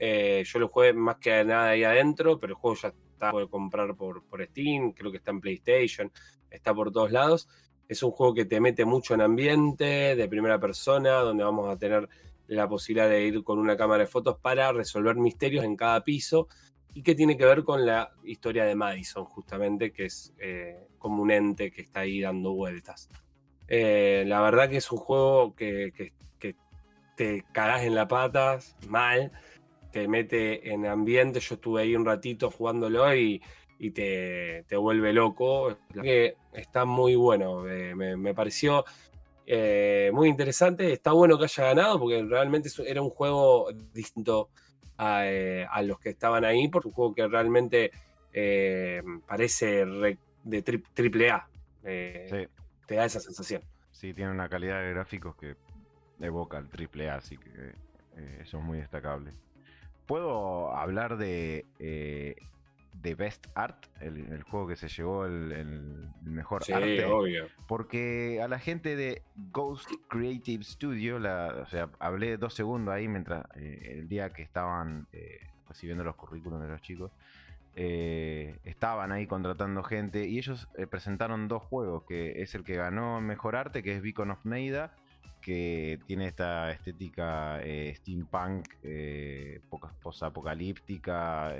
yo lo jugué más que nada ahí adentro, pero el juego ya está, puede comprar por Steam, creo que está en PlayStation, está por todos lados. Es un juego que te mete mucho en ambiente, de primera persona, donde vamos a tener la posibilidad de ir con una cámara de fotos para resolver misterios en cada piso, y que tiene que ver con la historia de Madison, justamente, que es como un ente que está ahí dando vueltas. La verdad que es un juego que te cagás en las patas, mal, te mete en ambiente. Yo estuve ahí un ratito jugándolo y te vuelve loco. Que está muy bueno, me pareció muy interesante. Está bueno que haya ganado, porque realmente era un juego distinto a los que estaban ahí, porque un juego que realmente parece de triple A, sí. Te da esa sensación. Sí, tiene una calidad de gráficos que evoca el triple A, así que eso es muy destacable. ¿Puedo hablar de de Best Art, el juego que se llevó el mejor arte, obvio. Porque a la gente de Ghost Creative Studio, o sea, hablé 2 segundos ahí mientras el día que estaban recibiendo los currículums de los chicos, estaban ahí contratando gente y ellos presentaron 2 juegos, que es el que ganó mejor arte, que es Beacon of Neyda, que tiene esta estética steampunk, post-apocalíptica,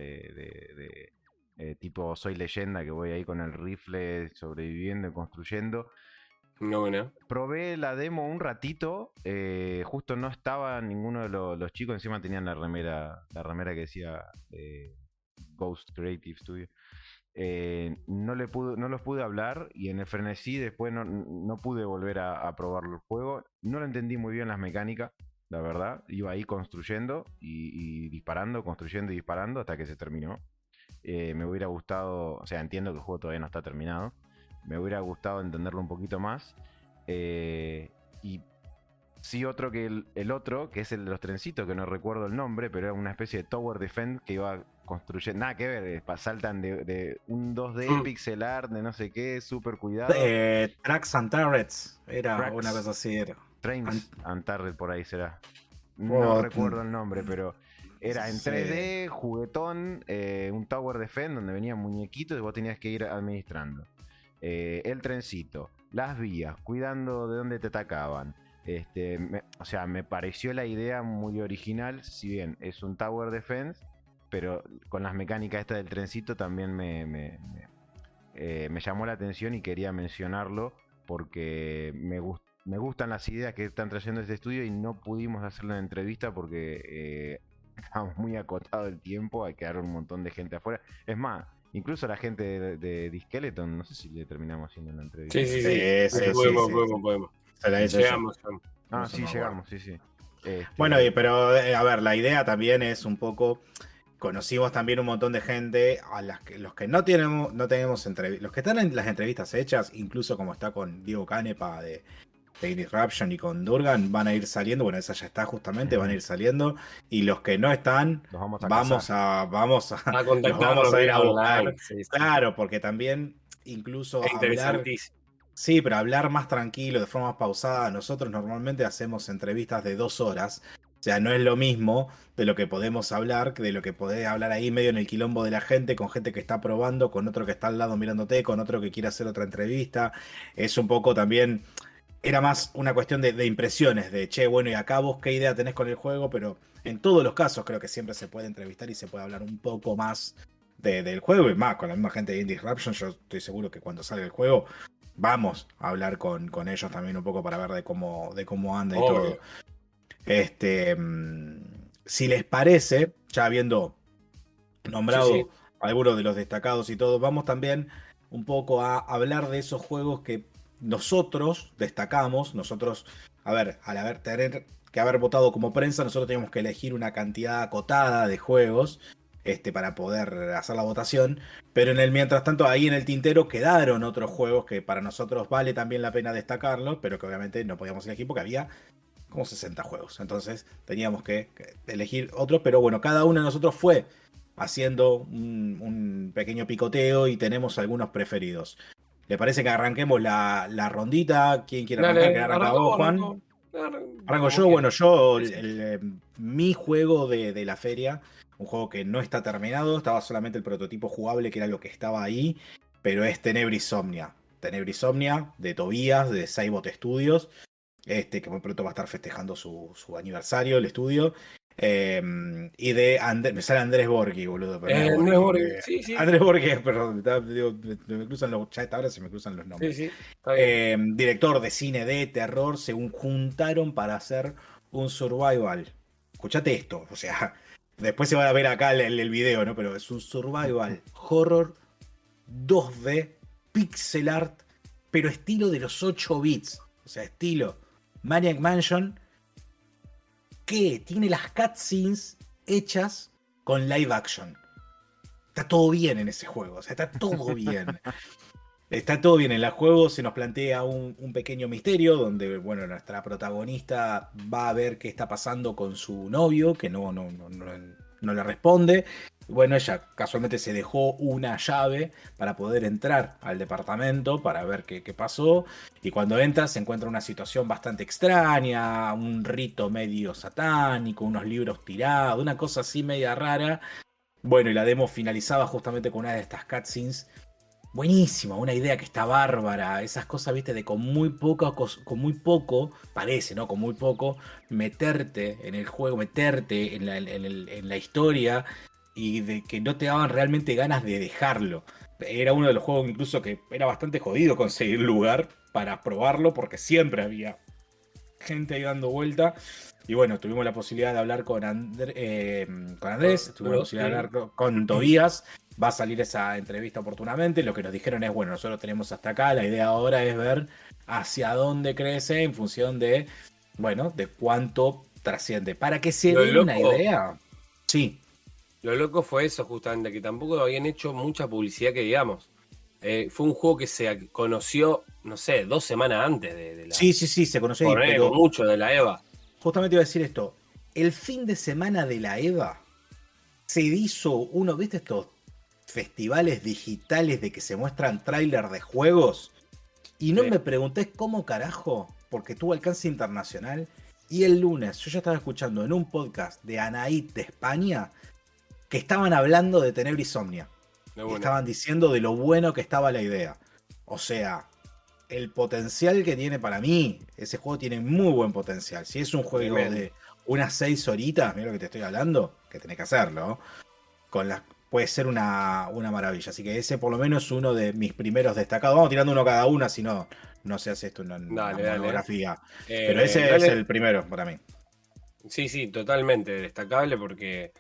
tipo Soy Leyenda, que voy ahí con el rifle sobreviviendo y construyendo. No, bueno. Probé la demo un ratito, justo no estaba ninguno de los chicos, encima tenían la remera que decía Ghost Creative Studio. No los pude hablar y en el frenesí después no pude volver a probar el juego. No lo entendí muy bien las mecánicas, la verdad. Iba ahí construyendo y disparando, construyendo y disparando hasta que se terminó. Me hubiera gustado, o sea, entiendo que el juego todavía no está terminado. Me hubiera gustado entenderlo un poquito más. Y sí, otro que el otro, que es el de los trencitos, que no recuerdo el nombre, pero era una especie de Tower Defense que iba construyendo. Nada que ver, saltan de un 2D pixel art, de no sé qué, súper cuidado. Tracks and Turrets, era Tracks, una cosa así. Era. Trains and Turrets, por ahí será. No recuerdo el nombre, pero era en 3D, juguetón, un Tower Defense donde venían muñequitos y vos tenías que ir administrando. El trencito, las vías, cuidando de dónde te atacaban. O sea, me pareció la idea muy original, si bien es un Tower Defense, pero con las mecánicas estas del trencito también me llamó la atención y quería mencionarlo porque me gustan las ideas que están trayendo este estudio y no pudimos hacerlo en entrevista porque estábamos muy acotados el tiempo, hay que dar un montón de gente afuera. Es más, incluso la gente de Skeleton, no sé si le terminamos haciendo una entrevista. Sí, podemos. Llegamos. Bueno, pero a ver, la idea también es un poco, conocimos también un montón de gente a los que no tenemos entrevistas, los que están en las entrevistas hechas, incluso como está con Diego Canepa de Disruption y con Durgan, van a ir saliendo, bueno, esa ya está justamente, van a ir saliendo, y los que no están, vamos a ir a buscar. Sí. Claro, porque también incluso sí, pero hablar más tranquilo, de forma pausada. Nosotros normalmente hacemos entrevistas de 2 horas. O sea, no es lo mismo de lo que podemos hablar, que de lo que podés hablar ahí medio en el quilombo de la gente, con gente que está probando, con otro que está al lado mirándote, con otro que quiere hacer otra entrevista. Es un poco también... Era más una cuestión de impresiones, de che, bueno, y acá vos qué idea tenés con el juego, pero en todos los casos creo que siempre se puede entrevistar y se puede hablar un poco más del juego. Y más, con la misma gente de Indie Disruption, yo estoy seguro que cuando salga el juego... Vamos a hablar con ellos también un poco para ver de cómo anda y todo. Si les parece, ya habiendo nombrado algunos de los destacados y todo, vamos también un poco a hablar de esos juegos que nosotros destacamos. Nosotros, a ver, al tener que haber votado como prensa, nosotros teníamos que elegir una cantidad acotada de juegos. Para poder hacer la votación, pero en el mientras tanto ahí en el tintero quedaron otros juegos que para nosotros vale también la pena destacarlos, pero que obviamente no podíamos elegir porque había como 60 juegos, entonces teníamos que elegir otros, pero bueno, cada uno de nosotros fue haciendo un pequeño picoteo y tenemos algunos preferidos. ¿Le parece que arranquemos la rondita? ¿Quién quiere arrancar? ¿Arranca vos, Juan? Arranco yo, bueno, yo mi juego de la feria, un juego que no está terminado, estaba solamente el prototipo jugable que era lo que estaba ahí, pero es Tenebrisomnia de Tobías, de Saibot Studios, que muy pronto va a estar festejando su aniversario, el estudio, y de Andrés Borghi, boludo. Andrés Borghi, sí. Andrés Borghi, perdón, me cruzan los chats ahora, se me cruzan los nombres. Sí, director de cine de terror, se juntaron para hacer un survival. Escuchate esto, o sea... Después se van a ver acá el video, ¿no? Pero es un survival horror 2D, pixel art, pero estilo de los 8 bits. O sea, estilo Maniac Mansion, que tiene las cutscenes hechas con live action. Está todo bien en ese juego, o sea, está todo bien. Está todo bien. En el juego se nos plantea un pequeño misterio donde, bueno, nuestra protagonista va a ver qué está pasando con su novio, que no le responde. Bueno, ella casualmente se dejó una llave para poder entrar al departamento para ver qué pasó. Y cuando entra se encuentra una situación bastante extraña, un rito medio satánico, unos libros tirados, una cosa así media rara. Bueno, y la demo finalizaba justamente con una de estas cutscenes. Buenísima, una idea que está bárbara. Esas cosas, viste, de con muy poco, parece, ¿no? Con muy poco, meterte en el juego, meterte en la historia, y de que no te daban realmente ganas de dejarlo. Era uno de los juegos incluso que era bastante jodido conseguir lugar para probarlo, porque siempre había gente ahí dando vuelta. Y bueno, tuvimos la posibilidad de hablar con Andrés, tuvimos la posibilidad de hablar con Tobías. Va a salir esa entrevista oportunamente. Lo que nos dijeron es, bueno, nosotros tenemos hasta acá. La idea ahora es ver hacia dónde crece en función de, bueno, de cuánto trasciende. Para que se dé una idea. Sí. Lo loco fue eso, justamente, que tampoco habían hecho mucha publicidad, que digamos. Fue un juego que se conoció, no sé, 2 semanas antes de la... Sí, se conoció. Pero mucho de la EVA. Justamente iba a decir esto. El fin de semana de la EVA se hizo uno, ¿viste estos festivales digitales de que se muestran tráiler de juegos? Y no me preguntés cómo carajo, porque tuvo alcance internacional. Y el lunes yo ya estaba escuchando en un podcast de Anaid de España... que estaban hablando de Tenebrisomnia. Bueno. Estaban diciendo de lo bueno que estaba la idea. O sea, el potencial que tiene para mí, ese juego tiene muy buen potencial. Si es un juego de unas 6 horitas, mira lo que te estoy hablando, que tenés que hacerlo, puede ser una maravilla. Así que ese por lo menos es uno de mis primeros destacados. Vamos tirando uno cada una, si no se hace esto una monografía. Pero ese es el primero para mí. Sí, totalmente destacable, porque...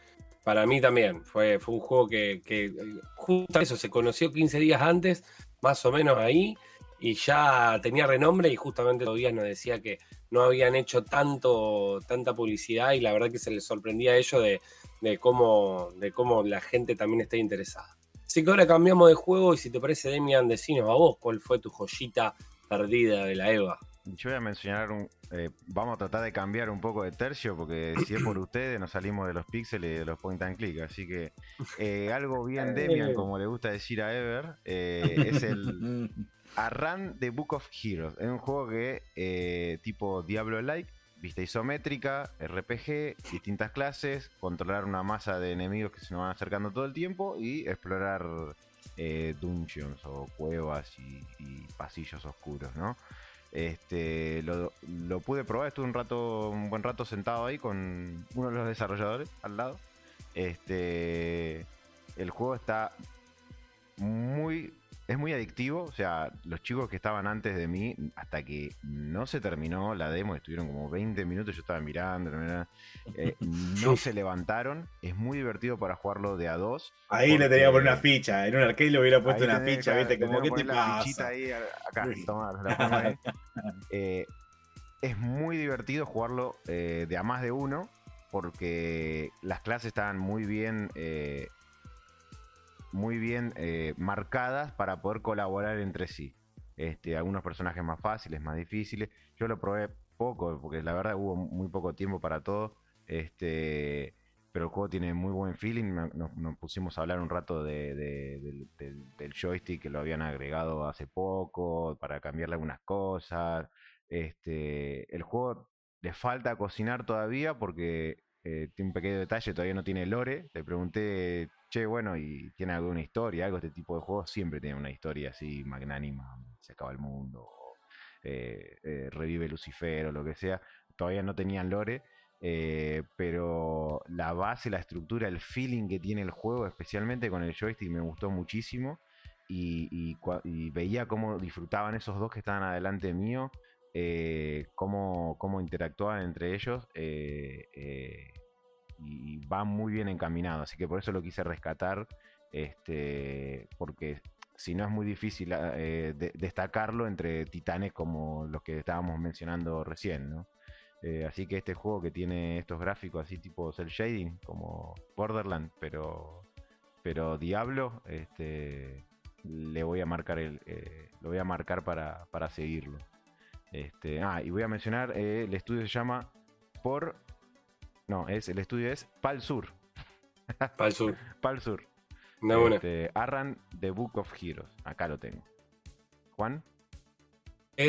para mí también, fue un juego que justo eso, se conoció 15 días antes, más o menos ahí, y ya tenía renombre, y justamente todavía nos decía que no habían hecho tanta publicidad, y la verdad que se les sorprendía a ellos de cómo la gente también está interesada. Así que ahora cambiamos de juego, y si te parece, Demian, decinos a vos cuál fue tu joyita perdida de la EVA. Yo voy a mencionar vamos a tratar de cambiar un poco de tercio, porque si es por ustedes nos salimos de los píxeles y de los point and click, así que algo bien Demian, como le gusta decir a Ever, es el Arran de Book of Heroes. Es un juego que tipo Diablo-like, vista isométrica, RPG, distintas clases, controlar una masa de enemigos que se nos van acercando todo el tiempo y explorar dungeons o cuevas y pasillos oscuros, ¿no? Lo pude probar, estuve un buen rato sentado ahí con uno de los desarrolladores al lado. El juego es muy adictivo, o sea, los chicos que estaban antes de mí, hasta que no se terminó la demo, estuvieron como 20 minutos, yo estaba mirando no se levantaron. Es muy divertido para jugarlo de a dos. Ahí le tenía que poner una ficha, en un arcade le hubiera puesto una ficha, ¿viste? Como que te pasa. Ahí, acá, tomá, la pongo ahí. Es muy divertido jugarlo de a más de uno, porque las clases estaban muy bien marcadas para poder colaborar entre sí. Algunos personajes más fáciles, más difíciles. Yo lo probé poco, porque la verdad hubo muy poco tiempo para todo. Pero el juego tiene muy buen feeling. Nos pusimos a hablar un rato del joystick, que lo habían agregado hace poco para cambiarle algunas cosas. El juego le falta cocinar todavía, porque tiene un pequeño detalle, todavía no tiene lore. Le pregunté, che, bueno, ¿y tiene alguna historia? Algo, este tipo de juegos siempre tiene una historia así magnánima, se acaba el mundo, revive Lucifer o lo que sea. Todavía no tenían lore, pero la base, la estructura, el feeling que tiene el juego, especialmente con el joystick, me gustó muchísimo. Y veía cómo disfrutaban esos dos que estaban adelante mío, cómo interactuaban entre ellos, y va muy bien encaminado, así que por eso lo quise rescatar, porque si no es muy difícil destacarlo entre titanes como los que estábamos mencionando recién, ¿no? Así que este juego que tiene estos gráficos así tipo cel shading, como Borderlands, pero Diablo, le voy a marcar lo voy a marcar para seguirlo. Y voy a mencionar, el estudio es Pal Sur. Pal Sur. Pal Sur. No, Arran, The Book of Heroes. Acá lo tengo. ¿Juan?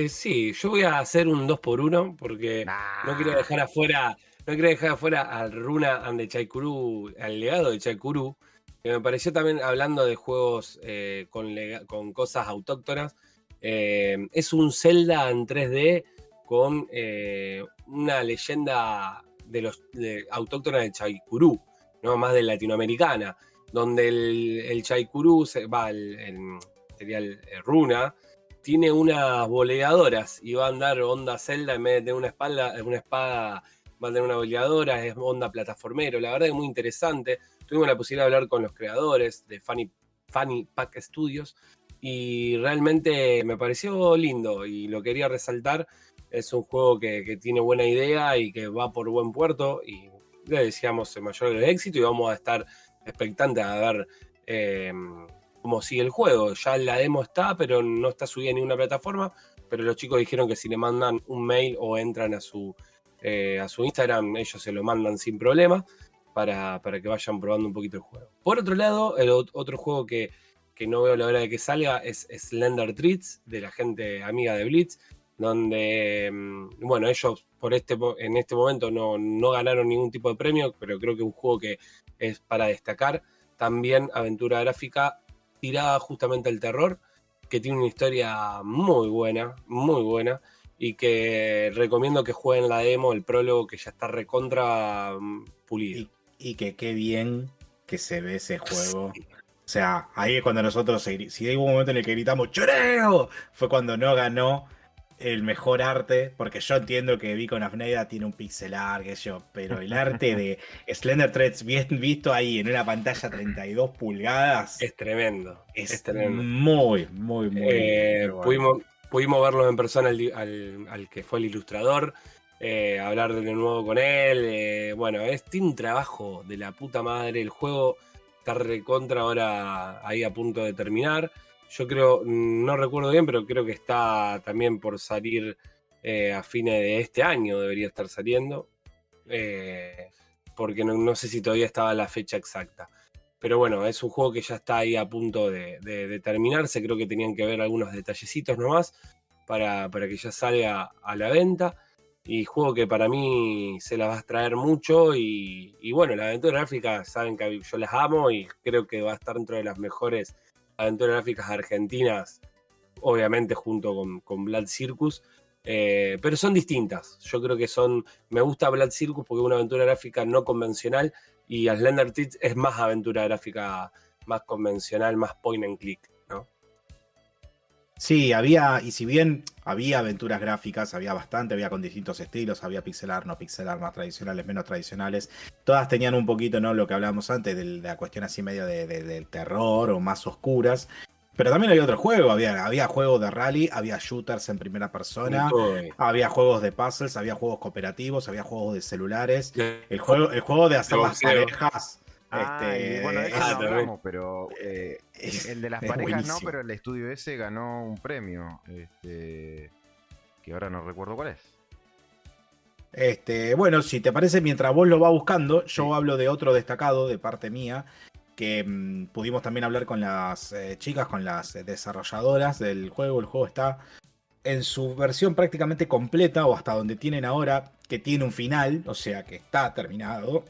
Sí, yo voy a hacer un 2x1 porque no quiero dejar afuera... No quiero dejar afuera al Runa and the Chaikuru, al legado de Chaikuru, que me pareció también, hablando de juegos con cosas autóctonas, es un Zelda en 3D con una leyenda autóctona de Chaikuru, ¿no? Más de latinoamericana, donde el Chaikuru, sería el Runa, tiene unas boleadoras y va a andar onda Zelda en vez de tener una espada. Va a tener una boleadora, es onda plataformero. La verdad que es muy interesante. Tuvimos la posibilidad de hablar con los creadores de Funny Pack Studios y realmente me pareció lindo y lo quería resaltar. Es un juego que tiene buena idea y que va por buen puerto y le deseamos el mayor de los éxitos y vamos a estar expectantes a ver cómo sigue el juego. Ya la demo está, pero no está subida en ninguna plataforma, pero los chicos dijeron que si le mandan un mail o entran a su Instagram, ellos se lo mandan sin problema para que vayan probando un poquito el juego. Por otro lado, el otro juego que no veo la hora de que salga es Slender Treats, de la gente amiga de Blitz, donde, bueno, ellos en este momento no ganaron ningún tipo de premio, pero creo que es un juego que es para destacar. También aventura gráfica tirada justamente al terror, que tiene una historia muy buena, muy buena, y que recomiendo que jueguen la demo, el prólogo, que ya está recontra pulido. Y que qué bien que se ve ese juego. Sí. O sea, ahí es cuando nosotros, si hay un momento en el que gritamos ¡choreo!, fue cuando no ganó el mejor arte, porque yo entiendo que Beacon of Neyda tiene un pixel art, pero el arte de Slender Threads bien visto ahí en una pantalla 32 pulgadas... Es tremendo. Es tremendo. Muy, muy, muy... bueno. Pudimos verlo en persona al que fue el ilustrador, hablar de nuevo con él. Bueno, tiene un trabajo de la puta madre. El juego está recontra ahora ahí a punto de terminar. Yo creo, no recuerdo bien, pero creo que está también por salir a fines de este año. Debería estar saliendo. Porque no sé si todavía estaba la fecha exacta. Pero bueno, es un juego que ya está ahí a punto de terminarse. Creo que tenían que ver algunos detallecitos nomás para que ya salga a la venta. Y juego que para mí se las va a traer mucho. Y bueno, las aventuras gráficas, saben que yo las amo y creo que va a estar dentro de las mejores aventuras gráficas argentinas. Obviamente junto con Blood Circus. Pero son distintas. Yo creo que me gusta Blood Circus porque es una aventura gráfica no convencional. Y Slender Treats es más aventura gráfica, más convencional, más point and click, ¿no? Sí, y si bien había aventuras gráficas, había con distintos estilos, había pixel art, no pixel art, más tradicionales, menos tradicionales, todas tenían un poquito, ¿no?, lo que hablábamos antes, de la cuestión así medio del terror o más oscuras. Pero también había otro juego, había juegos de rally, había shooters en primera persona, había juegos de puzzles, había juegos cooperativos, había juegos de celulares, el juego de hacer las parejas. Bueno, de eso no hablamos, pero el de las parejas buenísimo. No, pero el estudio ese ganó un premio, que ahora no recuerdo cuál es. Bueno, si te parece, mientras vos lo vas buscando, yo hablo de otro destacado de parte mía, que pudimos también hablar con las chicas, con las desarrolladoras del juego. El juego está en su versión prácticamente completa, o hasta donde tienen ahora, que tiene un final, o sea que está terminado.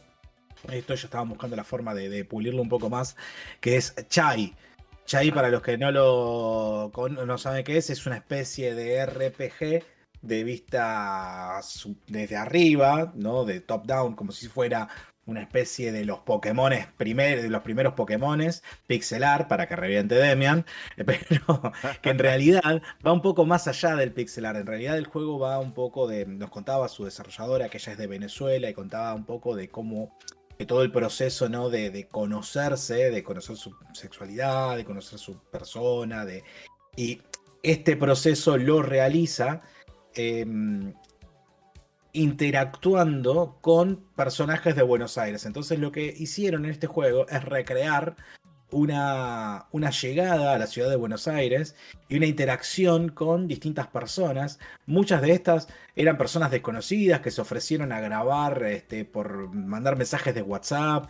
Esto yo estaba buscando la forma de pulirlo un poco más, que es Chai. Chai, para los que no saben qué es una especie de RPG de vista desde arriba, ¿no?, de top down, como si fuera... una especie de los Pokémones, de los primeros Pokémones, pixel art, para que reviente Demian, pero que en realidad va un poco más allá del pixel art. En realidad el juego va un poco nos contaba su desarrolladora, que ella es de Venezuela, y contaba un poco de cómo, de todo el proceso, ¿no?, de conocerse, de conocer su sexualidad, de conocer su persona, y este proceso lo realiza interactuando con personajes de Buenos Aires. Entonces lo que hicieron en este juego es recrear una llegada a la ciudad de Buenos Aires y una interacción con distintas personas. Muchas de estas eran personas desconocidas que se ofrecieron a grabar por mandar mensajes de WhatsApp.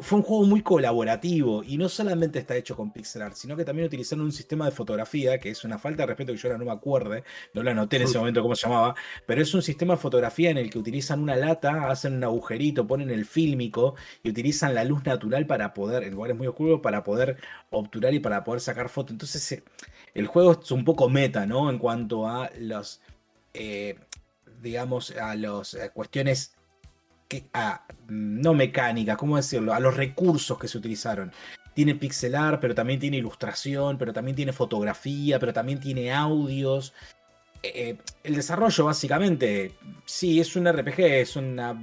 Fue un juego muy colaborativo y no solamente está hecho con pixel art, sino que también utilizaron un sistema de fotografía que es una falta de respeto que yo ahora no me acuerde, no lo anoté en ese momento cómo se llamaba, pero es un sistema de fotografía en el que utilizan una lata, hacen un agujerito, ponen el fílmico y utilizan la luz natural para poder, en lugares muy oscuros, para poder obturar y para poder sacar fotos. Entonces el juego es un poco meta, ¿no? En cuanto a los digamos, a las cuestiones no mecánicas, ¿cómo decirlo? A los recursos que se utilizaron. Tiene pixel art, pero también tiene ilustración, pero también tiene fotografía, pero también tiene audios. El desarrollo, básicamente, sí, es un RPG, es una,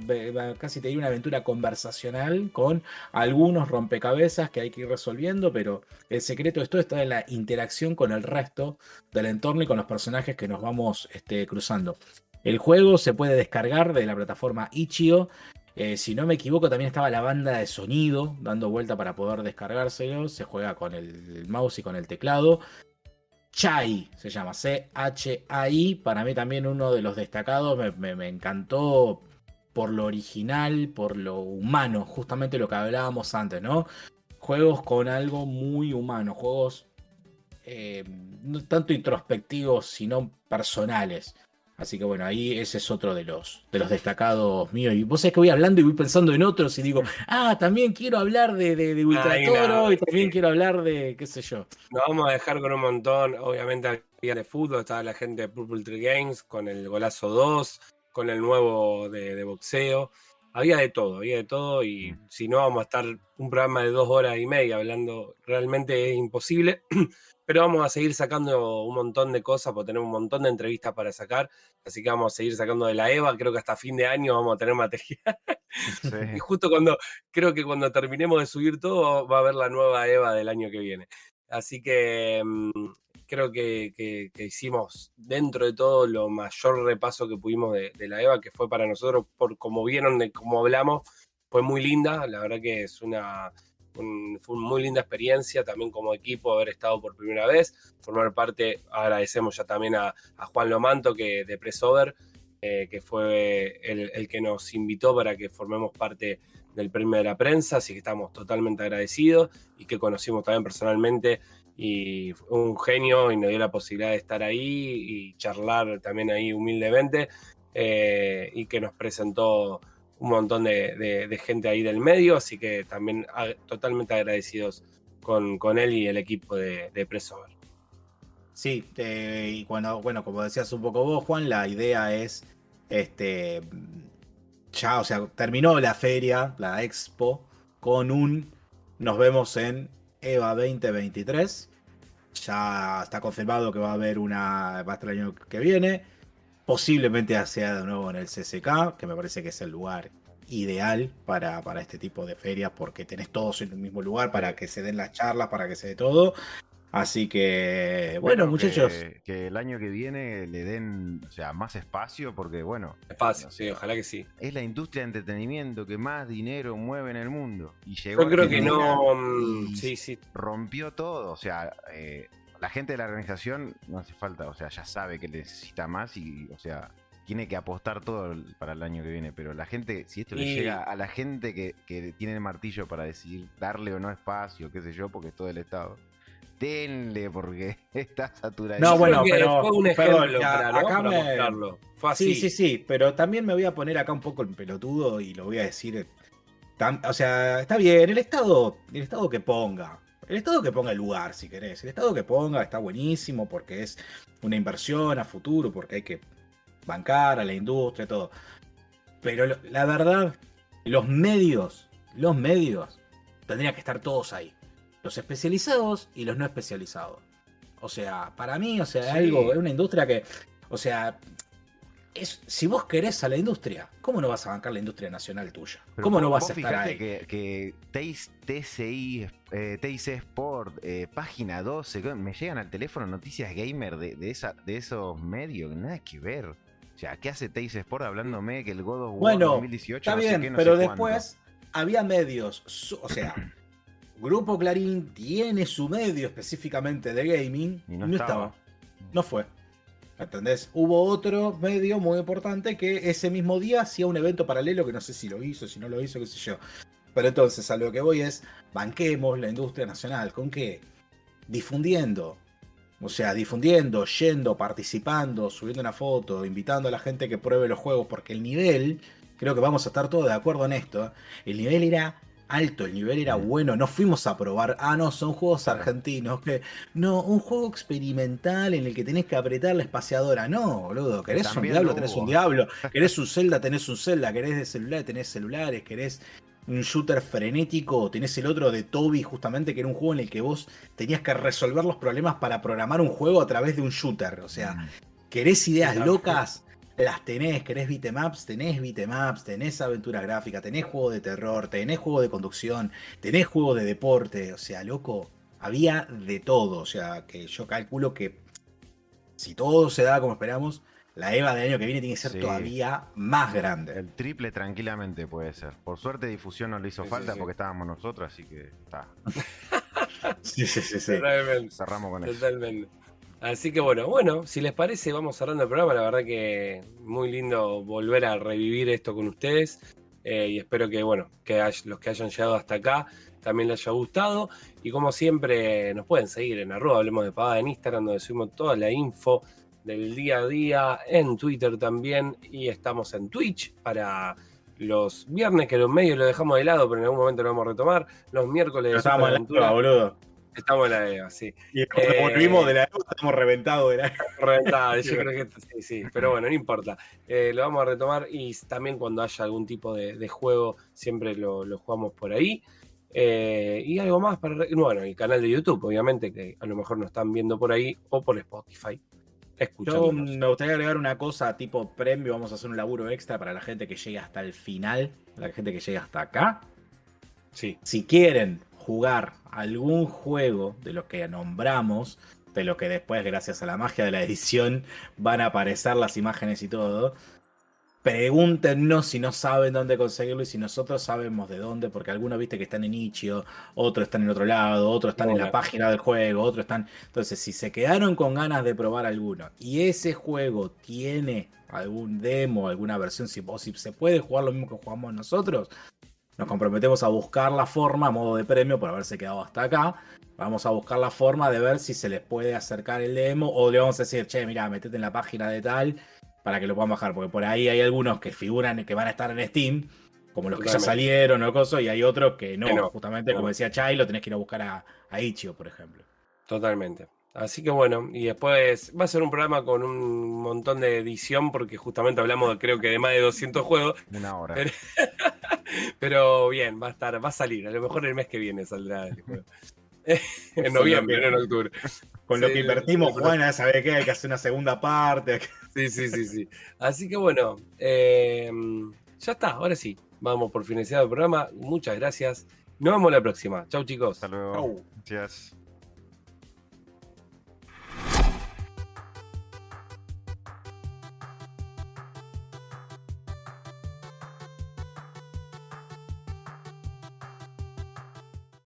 casi te diría, una aventura conversacional con algunos rompecabezas que hay que ir resolviendo, pero el secreto de esto está en la interacción con el resto del entorno y con los personajes que nos vamos cruzando. El juego se puede descargar de la plataforma Itch.io. Si no me equivoco, también estaba la banda de sonido dando vuelta para poder descargárselo. Se juega con el mouse y con el teclado. Chai se llama, C-H-A-I. Para mí también uno de los destacados. Me encantó por lo original, por lo humano. Justamente lo que hablábamos antes, ¿no? Juegos con algo muy humano. Juegos no tanto introspectivos, sino personales. Así que bueno, ahí ese es otro de los destacados míos. Y vos sabés que voy hablando y voy pensando en otros y digo, también quiero hablar de Ultratoro y también quiero hablar de qué sé yo. Nos vamos a dejar con un montón. Obviamente había de fútbol, estaba la gente de 343 Games con el golazo 2, con el nuevo de boxeo. Había de todo y si no vamos a estar un programa de 2 horas y media hablando, realmente es imposible. Pero vamos a seguir sacando un montón de cosas, porque tenemos un montón de entrevistas para sacar, así que vamos a seguir sacando de la EVA, creo que hasta fin de año vamos a tener material. Sí. Y justo cuando terminemos de subir todo, va a haber la nueva EVA del año que viene. Así que creo que hicimos dentro de todo lo mayor repaso que pudimos de la EVA, que fue para nosotros, por como vieron, de cómo hablamos, fue muy linda, la verdad que es una... Fue una muy linda experiencia también como equipo haber estado por primera vez, formar parte. Agradecemos ya también a Juan Lomanto que, de Pressover, que fue el que nos invitó para que formemos parte del premio de la prensa, así que estamos totalmente agradecidos y que conocimos también personalmente y un genio y nos dio la posibilidad de estar ahí y charlar también ahí humildemente y que nos presentó un montón de gente ahí del medio, así que también totalmente agradecidos con él y el equipo de Pressover. Sí, y bueno, como decías un poco vos, Juan, la idea es, ya, o sea, terminó la feria, la expo, con nos vemos en EVA 2023, ya está confirmado que va a estar el año que viene, posiblemente hacia de nuevo en el CCK, que me parece que es el lugar ideal para este tipo de ferias, porque tenés todos en el mismo lugar para que se den las charlas, para que se dé todo. Así que, bueno muchachos. Que el año que viene le den, o sea, más espacio, porque bueno. Espacio, sí, ojalá que sí. Es la industria de entretenimiento que más dinero mueve en el mundo. Y llegó. Yo creo que no. Sí. Rompió todo, o sea. La gente de la organización no hace falta, o sea, ya sabe que necesita más y, o sea, tiene que apostar todo para el año que viene. Pero la gente, si esto le llega a la gente que tiene el martillo para decidir darle o no espacio, qué sé yo, porque es todo el Estado, denle porque está saturado. No, bueno, pero fue un ejemplo para mostrarlo. Fue así. Sí, pero también me voy a poner acá un poco el pelotudo y lo voy a decir. O sea, está bien, el Estado que ponga. El Estado que ponga el lugar, si querés. El Estado que ponga está buenísimo porque es una inversión a futuro, porque hay que bancar a la industria y todo. Pero la verdad, los medios tendrían que estar todos ahí. Los especializados y los no especializados. O sea, para mí, o sea, sí. Algo, es una industria que, o sea... si vos querés a la industria, ¿cómo no vas a bancar la industria nacional tuya? Pero ¿cómo no vas a estar ahí? Que TIC Sport, Página 12, me llegan al teléfono noticias gamer de esos medios, nada que ver. O sea, ¿qué hace TIC Sport hablándome que el God of War 2018? Está bien, no sé qué, pero después cuánto. Había medios, o sea, Grupo Clarín tiene su medio específicamente de gaming, y no estaba. No fue. ¿Entendés? Hubo otro medio muy importante que ese mismo día hacía un evento paralelo que no sé si lo hizo, si no lo hizo, qué sé yo. Pero entonces a lo que voy es, banquemos la industria nacional. ¿Con qué? Difundiendo. O sea, difundiendo, yendo, participando, subiendo una foto, invitando a la gente que pruebe los juegos. Porque el nivel, creo que vamos a estar todos de acuerdo en esto, el nivel era alto, el nivel era bueno, no fuimos a probar, ah no, son juegos argentinos, que no, un juego experimental en el que tenés que apretar la espaciadora, no, boludo, querés un Diablo, tenés un Diablo, querés un Zelda, tenés un Zelda, querés de celular, tenés celulares, querés un shooter frenético, tenés el otro de Toby justamente, que era un juego en el que vos tenías que resolver los problemas para programar un juego a través de un shooter, o sea, querés ideas locas, las tenés, querés beatemaps, tenés beatemaps, tenés aventura gráfica, tenés juego de terror, tenés juego de conducción, tenés juego de deporte, o sea, loco, había de todo, o sea, que yo calculo que si todo se da como esperamos, la EVA del año que viene tiene que ser todavía más grande. El triple tranquilamente puede ser. Por suerte difusión no le hizo falta porque estábamos nosotros, así que está. Totalmente. Cerramos con eso. Totalmente. Así que bueno, si les parece vamos cerrando el programa, la verdad que muy lindo volver a revivir esto con ustedes y espero que los que hayan llegado hasta acá también les haya gustado y como siempre nos pueden seguir en @ Hablemos de Pavada en Instagram donde subimos toda la info del día a día, en Twitter también y estamos en Twitch para los viernes que los medios lo dejamos de lado pero en algún momento lo vamos a retomar, los miércoles de Superaventura, boludo. Estamos en la EVA, sí. Y cuando volvimos de la EVA, estamos reventados de la EVA. Reventados, yo creo que sí. Pero bueno, no importa. Lo vamos a retomar y también cuando haya algún tipo de juego, siempre lo jugamos por ahí. Y algo más para... Bueno, el canal de YouTube, obviamente, que a lo mejor nos están viendo por ahí o por Spotify. Yo me gustaría agregar una cosa tipo premio, vamos a hacer un laburo extra para la gente que llegue hasta el final, la gente que llegue hasta acá. Sí. Si quieren jugar algún juego de los que nombramos, de los que después, gracias a la magia de la edición, van a aparecer las imágenes y todo, pregúntenos si no saben dónde conseguirlo y si nosotros sabemos de dónde, porque algunos viste que están en Itch.io, otros están en otro lado, otros están en la página del juego, otros están... Entonces, si se quedaron con ganas de probar alguno y ese juego tiene algún demo, alguna versión, si se puede jugar lo mismo que jugamos nosotros... Nos comprometemos a buscar la forma, a modo de premio, por haberse quedado hasta acá. Vamos a buscar la forma de ver si se les puede acercar el demo o le vamos a decir, che, mirá, metete en la página de tal para que lo puedan bajar. Porque por ahí hay algunos que figuran que van a estar en Steam, como los que ya salieron o cosas, y hay otros que no. Justamente, como decía Chai, lo tenés que ir a buscar a Itch.io, por ejemplo. Totalmente. Así que bueno, y después va a ser un programa con un montón de edición porque justamente hablamos creo que de más de 200 juegos. Una hora. Pero bien, va a salir. A lo mejor el mes que viene saldrá el juego. En noviembre, no en octubre. Con lo que invertimos, Juana, ¿sabés qué? Hay que hacer una segunda parte. Sí. Así que bueno, ya está. Ahora sí, vamos por finalizado el programa. Muchas gracias. Nos vemos la próxima. Chau, chicos. Hasta luego. Chau. Gracias.